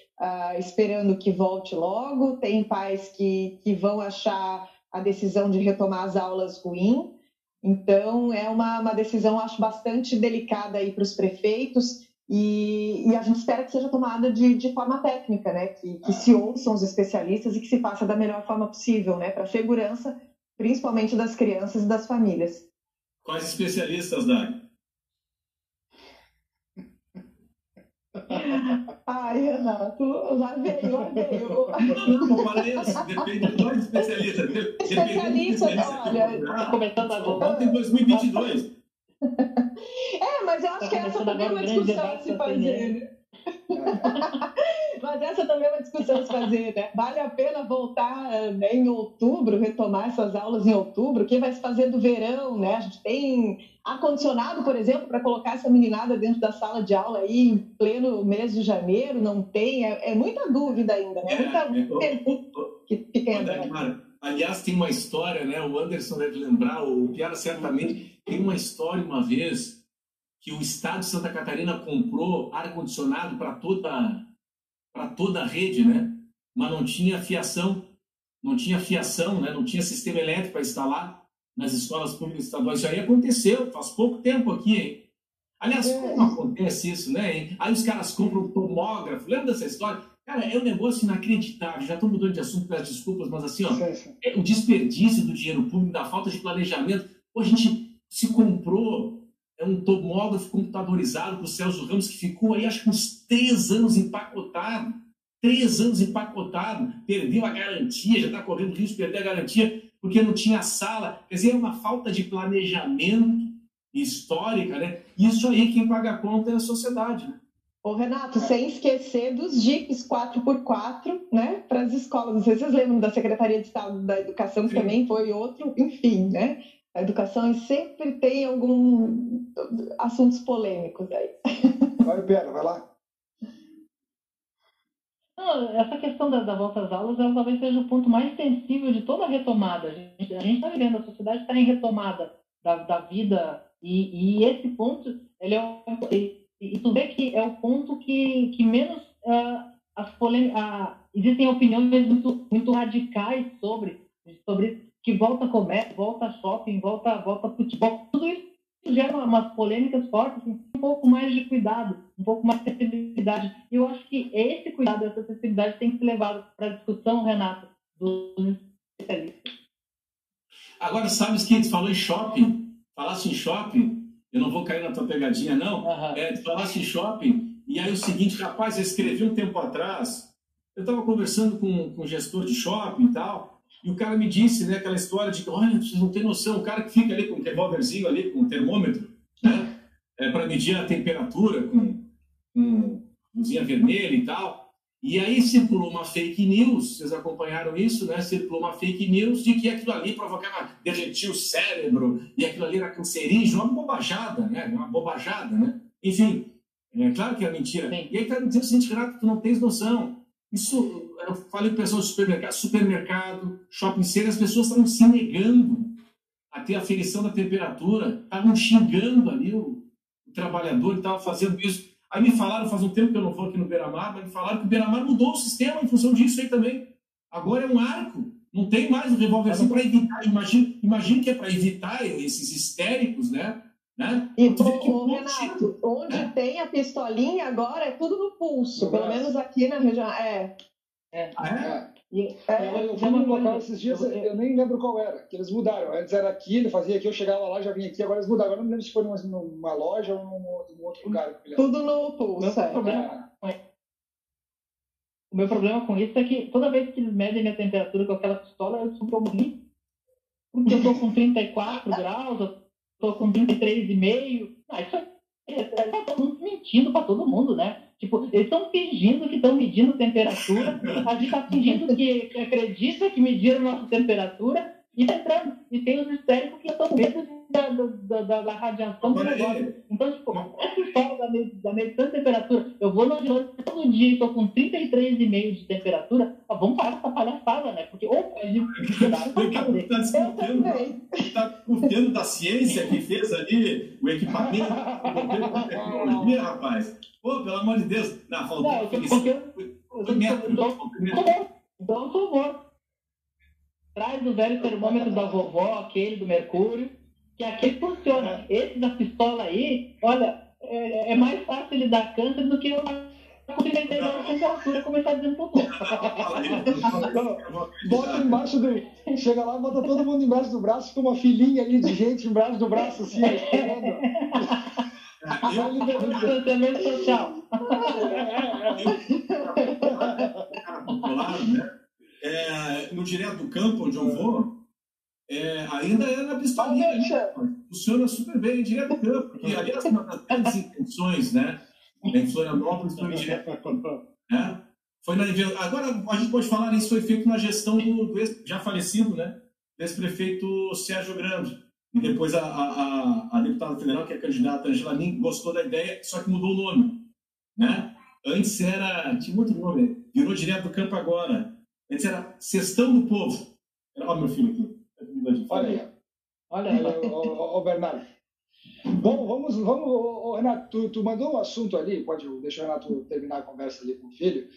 esperando que volte logo, tem pais que vão achar a decisão de retomar as aulas ruim. Então é uma decisão, acho, bastante delicada aí para os prefeitos. E a gente espera que seja tomada de forma técnica, né? Que se ouçam os especialistas e que se faça da melhor forma possível, né? Para a segurança, principalmente das crianças e das famílias. Quais especialistas, Dagmar? Ai, Renato, lá veio. Não, parece, depende de dois especialistas. Olha, comentando agora. Volta em 2022. Mas eu acho que essa também é uma discussão a se fazer, né? Mas essa também é uma discussão a se fazer, né? Vale a pena voltar, né, em outubro, retomar essas aulas em outubro? O que vai se fazer do verão, né? A gente tem ar-condicionado, por exemplo, para colocar essa meninada dentro da sala de aula aí em pleno mês de janeiro? Não tem? É muita dúvida ainda, né? Aliás, tem uma história, né? O Anderson deve lembrar, o Piara certamente, tem uma história uma vez que o Estado de Santa Catarina comprou ar-condicionado para toda a rede, né? Mas não tinha fiação, né? Não tinha sistema elétrico para instalar nas escolas públicas estaduais. Isso aí aconteceu, faz pouco tempo aqui, hein? Aliás, como acontece isso, né, hein? Aí os caras compram um tomógrafo, lembra dessa história? Cara, é um negócio inacreditável, já estou mudando de assunto pelas desculpas, mas assim, ó, é o desperdício do dinheiro público, da falta de planejamento. Pô, a gente se comprou... É um tomógrafo computadorizado do Celso Ramos que ficou aí, acho que uns 3 anos empacotado. 3 anos empacotado. Perdeu a garantia, já está correndo risco de perder a garantia, porque não tinha sala. Quer dizer, é uma falta de planejamento histórica, né? Isso aí, quem paga a conta é a sociedade, né? Ô, Renato, sem esquecer dos jipes 4x4, né, para as escolas. Não sei se vocês lembram da Secretaria de Estado da Educação, que também foi outro, enfim, né? A educação sempre tem algum assuntos polêmicos aí. Vai, Pedro, vai lá. Não, essa questão da volta às aulas, ela talvez seja o ponto mais sensível de toda a retomada. A gente está vivendo, a sociedade está em retomada da vida, e esse ponto, ele é e tu vê que é o ponto que menos existem opiniões muito, muito radicais sobre que volta comércio, volta shopping, volta futebol, tudo isso gera umas polêmicas fortes, um pouco mais de cuidado, um pouco mais de acessibilidade. E eu acho que esse cuidado, essa acessibilidade tem que ser levado para a discussão, Renato, dos especialistas. Agora, sabe que tu falou em shopping? Falasse em shopping, eu não vou cair na tua pegadinha, não. Falasse em shopping, e aí o seguinte, rapaz, eu escrevi um tempo atrás, eu estava conversando com o gestor de shopping e tal, e o cara me disse, né, aquela história de que, olha, vocês não têm noção, o cara que fica ali com um revólverzinho, ali com um termômetro, né, para medir a temperatura, com luzinha vermelha e tal. E aí circulou uma fake news, vocês acompanharam isso, né? Circulou uma fake news de que aquilo ali provocava, derretia o cérebro, e aquilo ali era cancerígeno, uma bobajada, né? Enfim, é claro que é mentira. Sim. E aí tá me dizendo o seguinte, Renato, tu não tens noção. Isso, eu falei para o pessoal do supermercado, shopping center, as pessoas estavam se negando a ter aferição da temperatura, estavam xingando ali o trabalhador que estava fazendo isso. Aí me falaram, faz um tempo que eu não vou aqui no Beiramar, mas me falaram que o Beiramar mudou o sistema em função disso aí também. Agora é um arco, não tem mais o revólver assim para evitar. Imagina que é para evitar esses histéricos, né? Né? E, ô, Renato, onde tem a pistolinha agora é tudo no pulso, pelo menos aqui na região. Eu fui num local esses dias, eu nem lembro qual era, que eles mudaram. Antes era aqui, ele fazia aqui, eu chegava lá, já vinha aqui, agora eles mudaram. Agora não lembro se foi numa loja ou num outro lugar. Tudo no pulso. O meu problema com isso é que toda vez que eles medem minha temperatura com aquela pistola, eu subo a morrer. Porque eu tô com 34 graus, eu tô com 33,5. Ah, isso é... Tá todo mundo mentindo pra todo mundo, né? Tipo, eles estão fingindo que estão medindo temperatura, a gente tá fingindo que acredita que mediram a nossa temperatura, e tem os histéricos que estão medo da radiação do negócio. Então, tipo, essa história da medição de temperatura, eu vou no gelo todo dia e estou com 33,5 de temperatura, vamos parar essa palhaçada, né? Porque ou a gente está descontando da ciência que fez ali o equipamento, a tecnologia, rapaz. Pô, pelo amor de Deus, na falta então, por favor, traz o velho termômetro da vovó, aquele do mercúrio, que aquele funciona. Esse da pistola aí, olha, é mais fácil ele dar câncer do que eu cumprimentei na temperatura e começar dizendo tudo. Bota embaixo do... Chega lá, bota todo mundo embaixo do braço, fica uma filinha ali de gente embaixo do braço, assim, esperando. Distanciamento social. No Direto do Campo, onde eu vou, ainda é na pistolinha, funciona super bem, Direto do Campo, porque aliás, uma das grandes intenções, né, em Florianópolis foi Direto do Campo, né? Agora a gente pode falar, isso foi feito na gestão do já falecido, né, ex-prefeito Sérgio Grande, e depois a deputada federal, que é a candidata Angela Nin, gostou da ideia, só que mudou o nome, né? Antes tinha outro nome, virou Direto do Campo agora. Antes era Sextão do Povo. Olha meu filho aqui. Olha, Bernardo. Bom, vamos Renato, tu mandou um assunto ali, pode deixar o Renato terminar a conversa ali com o filho.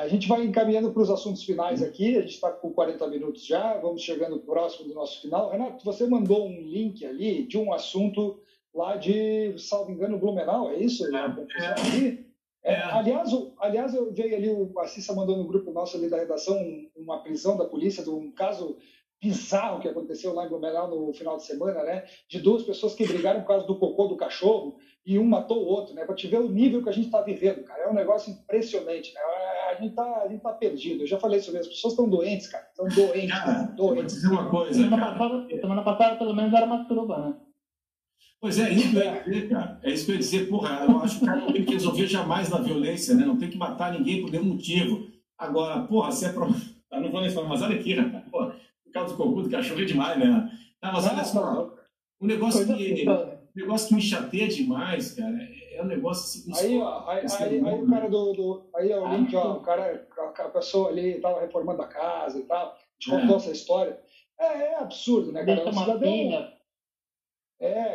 A gente vai encaminhando para os assuntos finais aqui, a gente está com 40 minutos já, vamos chegando próximo do nosso final. Renato, você mandou um link ali de um assunto lá de, salvo engano, Blumenau, é isso? Aliás, eu vi ali, a Cissa mandou no grupo nosso ali da redação uma prisão da polícia de um caso bizarro que aconteceu lá em Blumenau no final de semana, né? De duas pessoas que brigaram por causa do cocô do cachorro e um matou o outro, né? Para te ver o nível que a gente está vivendo, cara. É um negócio impressionante, né? A gente tá perdido. Eu já falei sobre isso. As pessoas estão doentes, cara. Estão doentes, cara. Eu vou te dizer uma coisa. Semana passada, pelo menos, era uma suruba, né? Pois é, isso que eu ia dizer, cara. É isso que eu ia dizer, porra. Eu acho que o cara não tem que resolver jamais na violência, né? Não tem que matar ninguém por nenhum motivo. Agora, porra, se é pra... Não vou nem falar, mas olha aqui, rapaz. Porra, por causa do cocô do cachorro é demais, né? Não, mas olha só. Um negócio que me chateia demais, cara, é um negócio assim... Aí o cara do... Aí é o link, ó. O cara, a pessoa ali tava reformando a casa e tal. Te contou essa história. É absurdo, né, cara? O cidadão...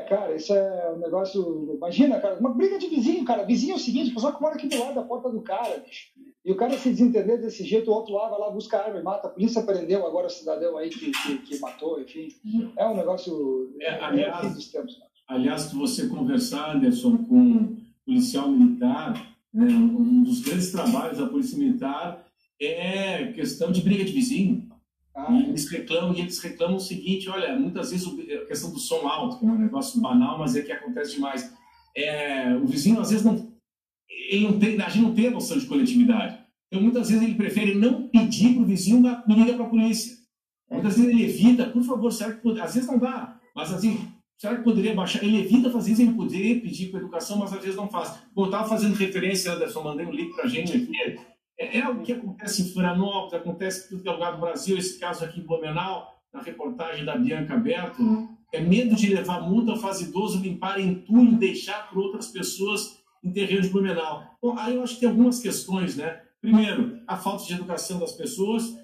cara, isso é um negócio... Imagina, cara, uma briga de vizinho, cara. Vizinho é o seguinte, o pessoal que mora aqui do lado da porta do cara, bicho. E o cara se desentender desse jeito, o outro lá vai lá, busca a arma e mata. A polícia prendeu agora o cidadão aí que matou, enfim. É um negócio... aliás, fim dos tempos, cara. Aliás, se você conversar, Anderson, com um policial militar, né, um dos grandes trabalhos da polícia militar é questão de briga de vizinho. E eles reclamam o seguinte, olha, muitas vezes a questão do som alto, que é um negócio banal, mas é que acontece demais. O vizinho, às vezes, a gente não tem a noção de coletividade. Então, muitas vezes, ele prefere não pedir para o vizinho uma liga para a polícia. Muitas vezes, ele evita, por favor, será que poderia... Às vezes não dá, mas assim, será que poderia baixar? Ele evita, às vezes, ele poderia pedir para educação, mas às vezes não faz. Bom, eu estava fazendo referência, Anderson, mandei um link para a gente aqui. É algo que acontece em Florianópolis, acontece em tudo que é lugar do Brasil, esse caso aqui em Blumenau, na reportagem da Bianca Berto, é medo de levar multa, faz idoso limpar entulho e deixar para outras pessoas em terreno de Blumenau. Bom, aí eu acho que tem algumas questões, né? Primeiro, a falta de educação das pessoas.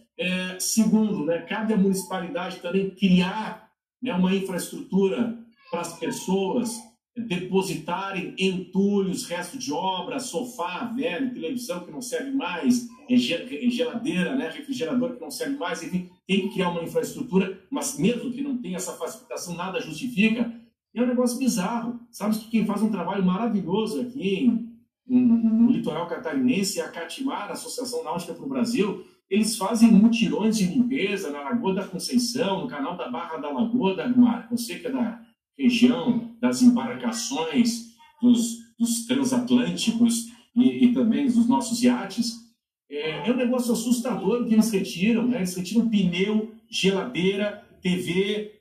Segundo, né, cabe à municipalidade também criar, né, uma infraestrutura para as pessoas depositarem entulhos, restos de obra, sofá velho, televisão que não serve mais, geladeira, né, refrigerador que não serve mais, enfim, tem que criar uma infraestrutura, mas mesmo que não tenha essa facilitação, nada justifica E é um negócio bizarro. Sabe que quem faz um trabalho maravilhoso aqui no litoral catarinense é a Catimar, a Associação Náutica para o Brasil. Eles fazem mutirões de limpeza na Lagoa da Conceição, no canal da Barra da Lagoa, Dagmar. Você que é da região das embarcações, dos transatlânticos e também dos nossos iates. É um negócio assustador que eles retiram, né? Eles retiram pneu, geladeira, TV,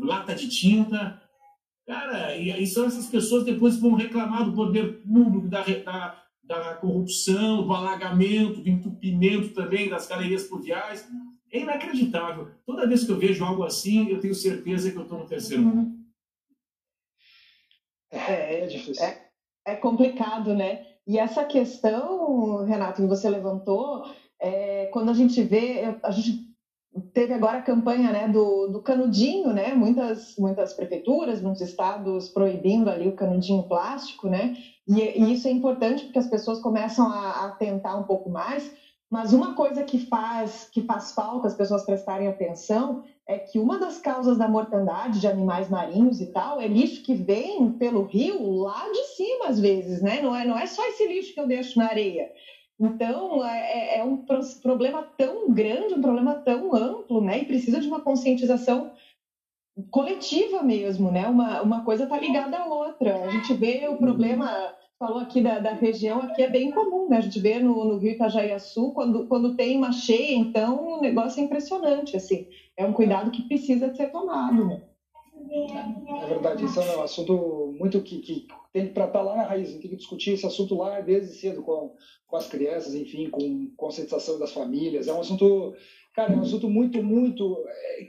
lata de tinta. Cara, e são essas pessoas que depois vão reclamar do poder público, da corrupção, do alagamento, do entupimento também das galerias pluviais. É inacreditável. Toda vez que eu vejo algo assim, eu tenho certeza que eu estou no terceiro mundo. É difícil. É complicado, né? E essa questão, Renato, que você levantou, quando a gente vê, a gente teve agora a campanha, né, do canudinho, né? Muitas prefeituras, muitos estados proibindo ali o canudinho plástico, né? E isso é importante porque as pessoas começam a atentar um pouco mais. Mas uma coisa que faz falta as pessoas prestarem atenção é que uma das causas da mortandade de animais marinhos e tal é lixo que vem pelo rio lá de cima, às vezes, né? Não é só esse lixo que eu deixo na areia. Então, é um problema tão grande, um problema tão amplo, né? E precisa de uma conscientização coletiva mesmo, né? Uma coisa está ligada à outra. A gente vê o problema, falou aqui da região, aqui é bem comum, né? A gente vê no Rio Itajaí-Açu, quando tem uma cheia, então, o negócio é impressionante, assim. É um cuidado que precisa ser tomado, né? É verdade, isso é um assunto muito que tem que tratar lá na raiz, a gente tem que discutir esse assunto lá desde cedo com as crianças, enfim, com conscientização das famílias. É um assunto, cara, é um assunto muito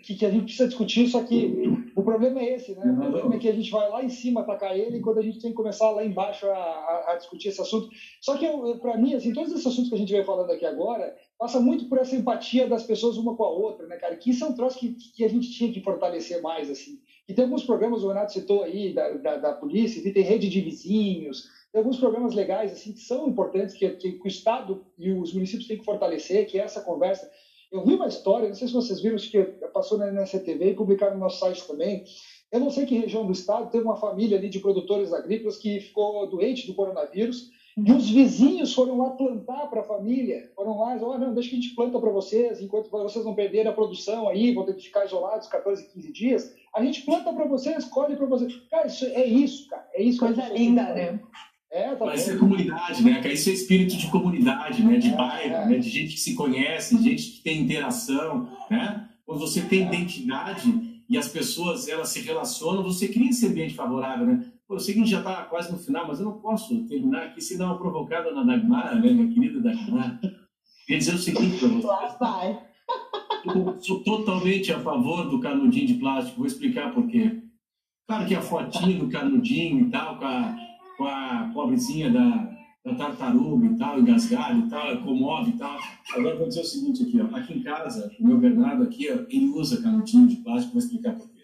que a gente precisa discutir, só que o problema é esse, né? O problema é que a gente vai lá em cima atacar ele, enquanto a gente tem que começar lá embaixo a discutir esse assunto. Só que, para mim, assim, todos esses assuntos que a gente vem falando aqui agora passa muito por essa empatia das pessoas uma com a outra, né, cara? Que isso é um troço que a gente tinha que fortalecer mais, assim. E tem alguns programas, o Renato citou aí, da polícia, tem rede de vizinhos, tem alguns programas legais, assim, que são importantes, que o Estado e os municípios têm que fortalecer, que é essa conversa. Eu vi uma história, não sei se vocês viram, que passou na NSC TV e publicaram no nosso site também. Eu não sei que região do Estado, teve uma família ali de produtores agrícolas que ficou doente do coronavírus, e os vizinhos foram lá plantar para a família, foram lá e disseram, não, deixa que a gente planta para vocês, enquanto vocês não perderem a produção aí, vão ter que ficar isolados 14, 15 dias, a gente planta para vocês, colhe para vocês. Cara, isso, cara. Coisa linda, né? Tá. Mas isso é comunidade, né? Isso é espírito de comunidade, né? De bairro, né? De gente que se conhece, gente que tem interação, né? Quando você tem identidade e as pessoas, elas se relacionam, você cria esse ambiente favorável, né? Eu sei que já está quase no final, mas eu não posso terminar aqui sem dar uma provocada na Dagmar, né, minha querida Dagmar. Queria dizer o seguinte para vocês. Eu sou totalmente a favor do canudinho de plástico, vou explicar por quê. Claro que a fotinha do canudinho e tal, com a pobrezinha da tartaruga e tal, engasgada e tal, comove e tal. Agora vou dizer o seguinte aqui, ó. Aqui em casa, o meu Bernardo aqui, ó, ele usa canudinho de plástico, vou explicar por quê.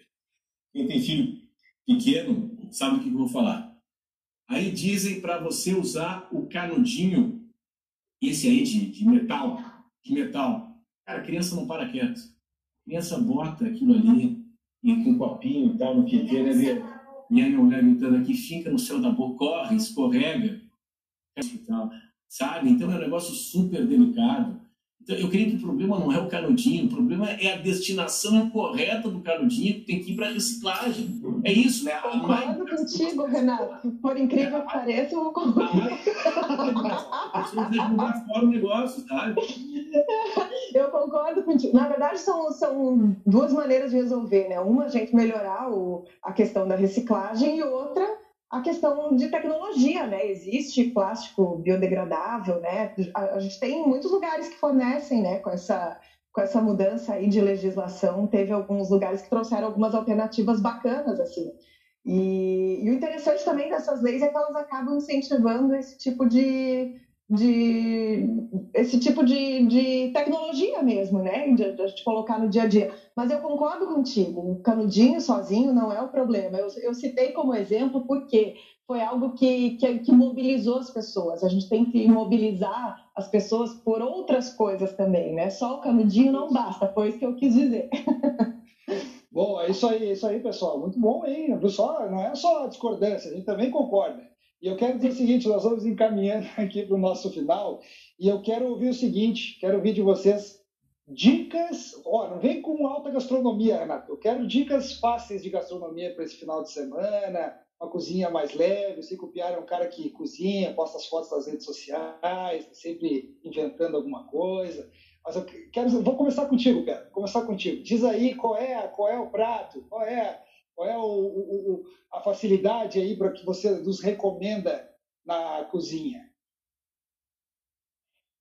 Quem tem filho pequeno sabe o que eu vou falar. Aí dizem para você usar o canudinho, esse aí de metal. Cara, a criança não para quieto. A criança bota aquilo ali, e com um copinho e tal, no que tem, né? E a minha mulher gritando aqui, fica no céu da boca, corre, escorrega, e tal, sabe? Então é um negócio super delicado. Então, eu creio que o problema não é o canudinho, o problema é a destinação incorreta do canudinho, que tem que ir para a reciclagem. É isso, né? Concordo contigo, Renato. Por incrível que pareça, eu vou concordar. As pessoas têm que mudar fora o negócio, sabe? Eu concordo contigo. Na verdade, são duas maneiras de resolver, né? Uma, a gente melhorar a questão da reciclagem e outra, a questão de tecnologia, né? Existe plástico biodegradável, né? A gente tem muitos lugares que fornecem, né? Com essa mudança aí de legislação, teve alguns lugares que trouxeram algumas alternativas bacanas, assim. E o interessante também dessas leis é que elas acabam incentivando esse tipo de tecnologia mesmo, né? De a gente colocar no dia a dia. Mas eu concordo contigo, o canudinho sozinho não é o problema. Eu citei como exemplo porque foi algo que mobilizou as pessoas. A gente tem que mobilizar as pessoas por outras coisas também, né? Só o canudinho não basta, foi isso que eu quis dizer. Bom, é isso aí, pessoal. Muito bom, hein? Pessoal, não é só discordância, a gente também concorda. E eu quero dizer o seguinte, nós vamos encaminhando aqui para o nosso final, e eu quero ouvir o seguinte, quero ouvir de vocês dicas, ó, não vem com alta gastronomia, Renato, eu quero dicas fáceis de gastronomia para esse final de semana, uma cozinha mais leve, eu sei que o Piara é um cara que cozinha, posta as fotos nas redes sociais, sempre inventando alguma coisa, mas eu quero, vou começar contigo, Piara, começar contigo, diz aí qual é o prato, qual é a facilidade aí para que você nos recomenda na cozinha?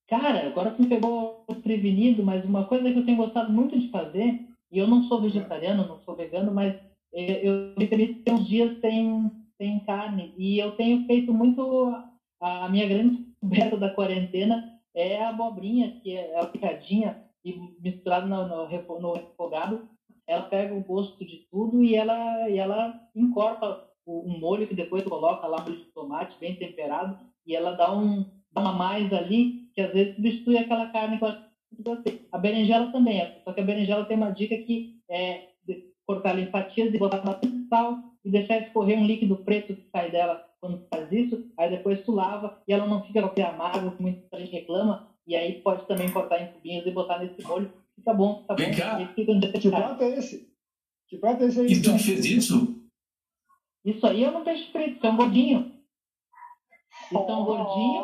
Cara, agora me pegou desprevenido, mas uma coisa que eu tenho gostado muito de fazer, e eu não sou vegetariano, não sou vegano, mas eu me permito ter uns dias sem carne. E eu tenho feito muito, a minha grande descoberta da quarentena é a abobrinha, que é a picadinha e misturada no refogado. Ela pega o gosto de tudo e ela encorpa um molho que depois coloca lá, molho de tomate bem temperado, e ela dá uma mais ali, que às vezes substitui aquela carne que você. A berinjela também, só que a berinjela tem uma dica que é cortar ela em fatias e botar bastante sal e deixar escorrer um líquido preto que sai dela quando faz isso, aí depois tu lava e ela não fica qualquer amargo, que muita gente reclama, e aí pode também cortar em cubinhos e botar nesse molho, fica bom, fica bom. Cá. Que prato é esse? Que prato é esse aí? E tu que fez isso? Isso aí é um peixe preto, que é um gordinho. Então, gordinho, eu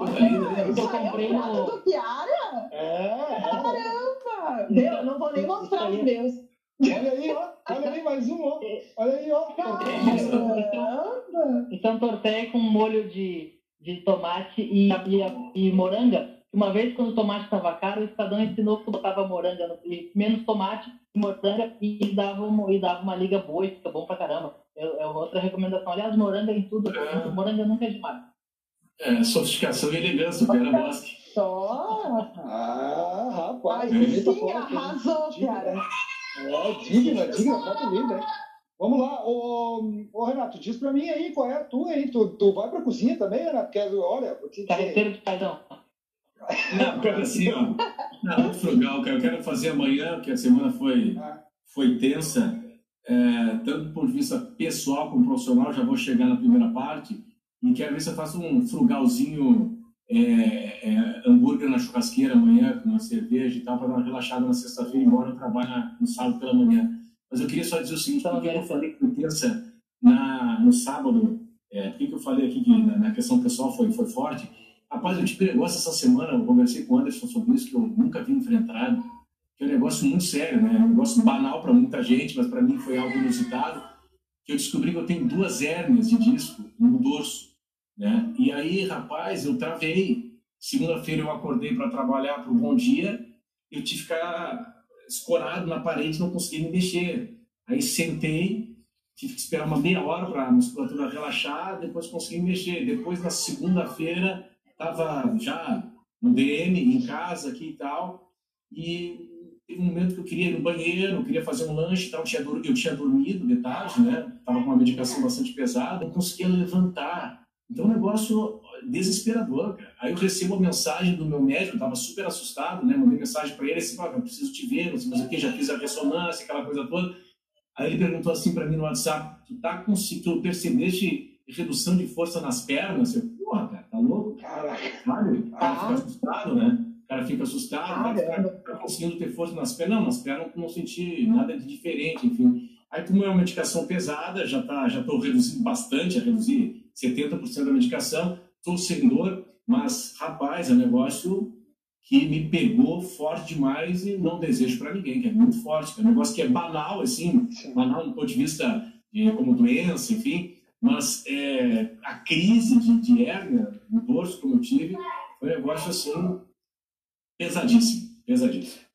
comprei no... É o do Piara? É! Caramba! Meu, não vou nem mostrar os meus. Olha aí, ó. Olha aí, mais um, ó. Olha aí, ó. Caramba! Então, tortei com molho de tomate e moranga. Uma vez, quando o tomate estava caro, o Estadão ensinou que botava moranga, menos tomate e moranga, e dava uma liga boa, e fica bom pra caramba. É outra recomendação. Aliás, moranga em tudo, moranga nunca é demais. É, sofisticação e elegância, Piara Bosque. Só! Ah, rapaz! Aí sim, arrasou, Piara. É, digna, digna, foto linda. Vamos lá, ô Renato, diz pra mim aí qual é a tua aí. Tu vai pra cozinha também, Renato? Quer, olha, vou te dizer... Carreteiro de paizão. Não, cara, assim, ó. Não, frugal, cara. Eu quero fazer amanhã, porque a semana foi tensa, tanto do ponto de vista pessoal como profissional, já vou chegar na primeira parte. E quero ver se eu faço um frugalzinho, hambúrguer na churrasqueira amanhã, com uma cerveja e tal, para dar uma relaxada na sexta-feira e embora eu trabalho no sábado pela manhã. Mas eu queria só dizer o seguinte, porque eu falei que terça, no sábado, porque eu falei aqui que na questão pessoal foi forte. Rapaz, eu te pergunto, essa semana eu conversei com o Anderson sobre isso, que eu nunca vi enfrentado, que é um negócio muito sério, né? Um negócio banal para muita gente, mas para mim foi algo inusitado, que eu descobri que eu tenho 2 hérnias de disco no dorso. Né? E aí, rapaz, eu travei. Segunda-feira eu acordei para trabalhar para o Bom Dia, eu tive que ficar escorado na parede, não consegui me mexer. Aí sentei, tive que esperar uma meia hora para a musculatura relaxar, depois consegui me mexer. Depois, na segunda-feira, estava já no DM, em casa aqui e tal, e teve um momento que eu queria ir no banheiro, eu queria fazer um lanche e tal, eu tinha dormido de tarde, né? Estava com uma medicação bastante pesada, não conseguia levantar. Então, um negócio desesperador, cara. Aí eu recebo a mensagem do meu médico, eu tava super assustado, né? Mandei mensagem para ele, assim, eu preciso te ver, não sei mais o que, já fiz a ressonância, aquela coisa toda. Aí ele perguntou assim para mim no WhatsApp, tu percebeste redução de força nas pernas? Eu, porra, cara, tá louco? Caraca, sabe? O cara fica assustado, né? O cara fica assustado, mas o cara tá conseguindo ter força nas pernas. Não, nas pernas eu não senti nada de diferente, enfim. Aí, como é uma medicação pesada, já tô reduzindo bastante, 70% da medicação, sou seguidor, mas, rapaz, é um negócio que me pegou forte demais e não desejo para ninguém, que é muito forte, que é um negócio que é banal, assim, banal do ponto de vista de como doença, enfim, mas a crise de hérnia no dorso, como eu tive, foi um negócio, assim, pesadíssimo, pesadíssimo.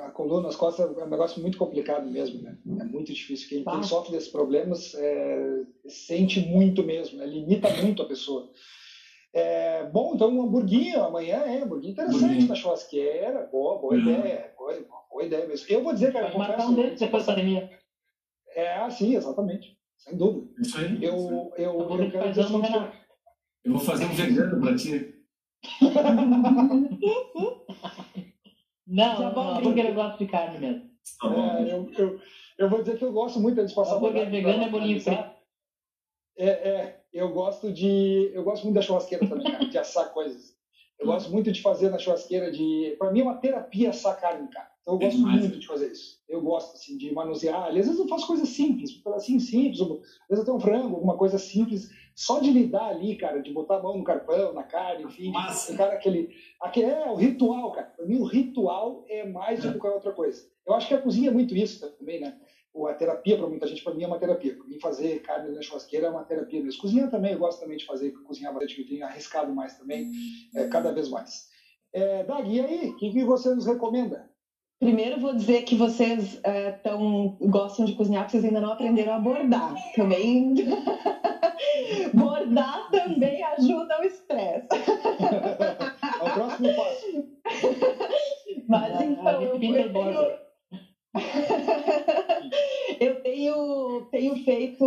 A coluna, as costas, é um negócio muito complicado mesmo, né? É muito difícil. Quem sofre desses problemas sente muito mesmo, né? Limita muito a pessoa. Bom, então um hamburguinho amanhã, hein? Hamburguinho interessante na churrasqueira. Boa ideia. Boa ideia mesmo. Eu vou dizer, cara, eu confesso... Vai matar um dedo depois da pandemia. Sim, exatamente. Sem dúvida. Isso aí. Eu quero dizer assim, eu vou fazer um vegano pra ti. Não, porque eu gosto de carne mesmo. Eu vou dizer que eu gosto muito de passar... Hambúrguer vegano é bolinho frito. Eu gosto muito da churrasqueira também, cara, de assar coisas. Eu gosto muito de fazer na churrasqueira, para mim é uma terapia assar carne, cara. Então eu gosto muito de fazer isso. Eu gosto, assim, de manusear. Às vezes eu faço coisas simples, um pedacinho simples, às vezes até um frango, alguma coisa simples. Só de lidar ali, cara, de botar a mão no carvão, na carne, enfim. Massa. Cara, o ritual, cara. Para mim o ritual é mais do que qualquer outra coisa. Eu acho que a cozinha é muito isso também, né? A terapia, para muita gente, para mim é uma terapia. Para mim, fazer carne na churrasqueira é uma terapia mesmo. Cozinhar também, eu gosto também de fazer, cozinhar bastante, eu tenho arriscado mais também, cada vez mais. Dag, e aí? O que você nos recomenda? Primeiro, vou dizer que vocês gostam de cozinhar, porque vocês ainda não aprenderam a bordar. Também. Bordar também ajuda ao estresse. É o próximo passo. Mas então, eu tenho feito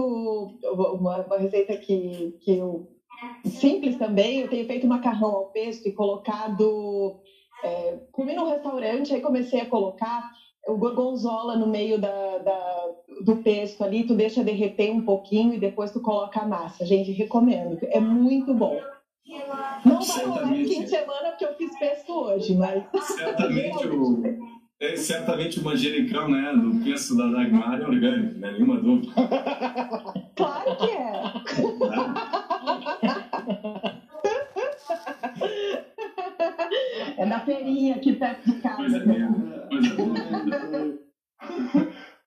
uma receita que eu... simples também. Eu tenho feito macarrão ao pesto e colocado... comi num restaurante, aí comecei a colocar o gorgonzola no meio do pesto ali. Tu deixa derreter um pouquinho e depois tu coloca a massa. Gente, recomendo. É muito bom. Não vai rolar no fim de semana porque eu fiz pesto hoje, mas... Certamente o manjericão, né, do pesto da Dagmar é orgânico, né? Nenhuma dúvida. Claro que é. É da feirinha aqui perto de casa. Coisa linda.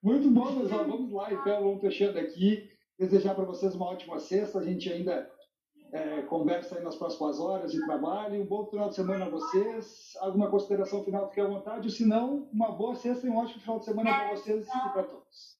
Muito bom, pessoal. Vamos lá, então. Vamos fechando aqui. Desejar para vocês uma ótima sexta. A gente ainda conversa aí nas próximas horas de trabalho. Um bom final de semana a vocês. Alguma consideração final, fique à vontade. Ou se não, uma boa sexta e um ótimo final de semana para vocês e para todos.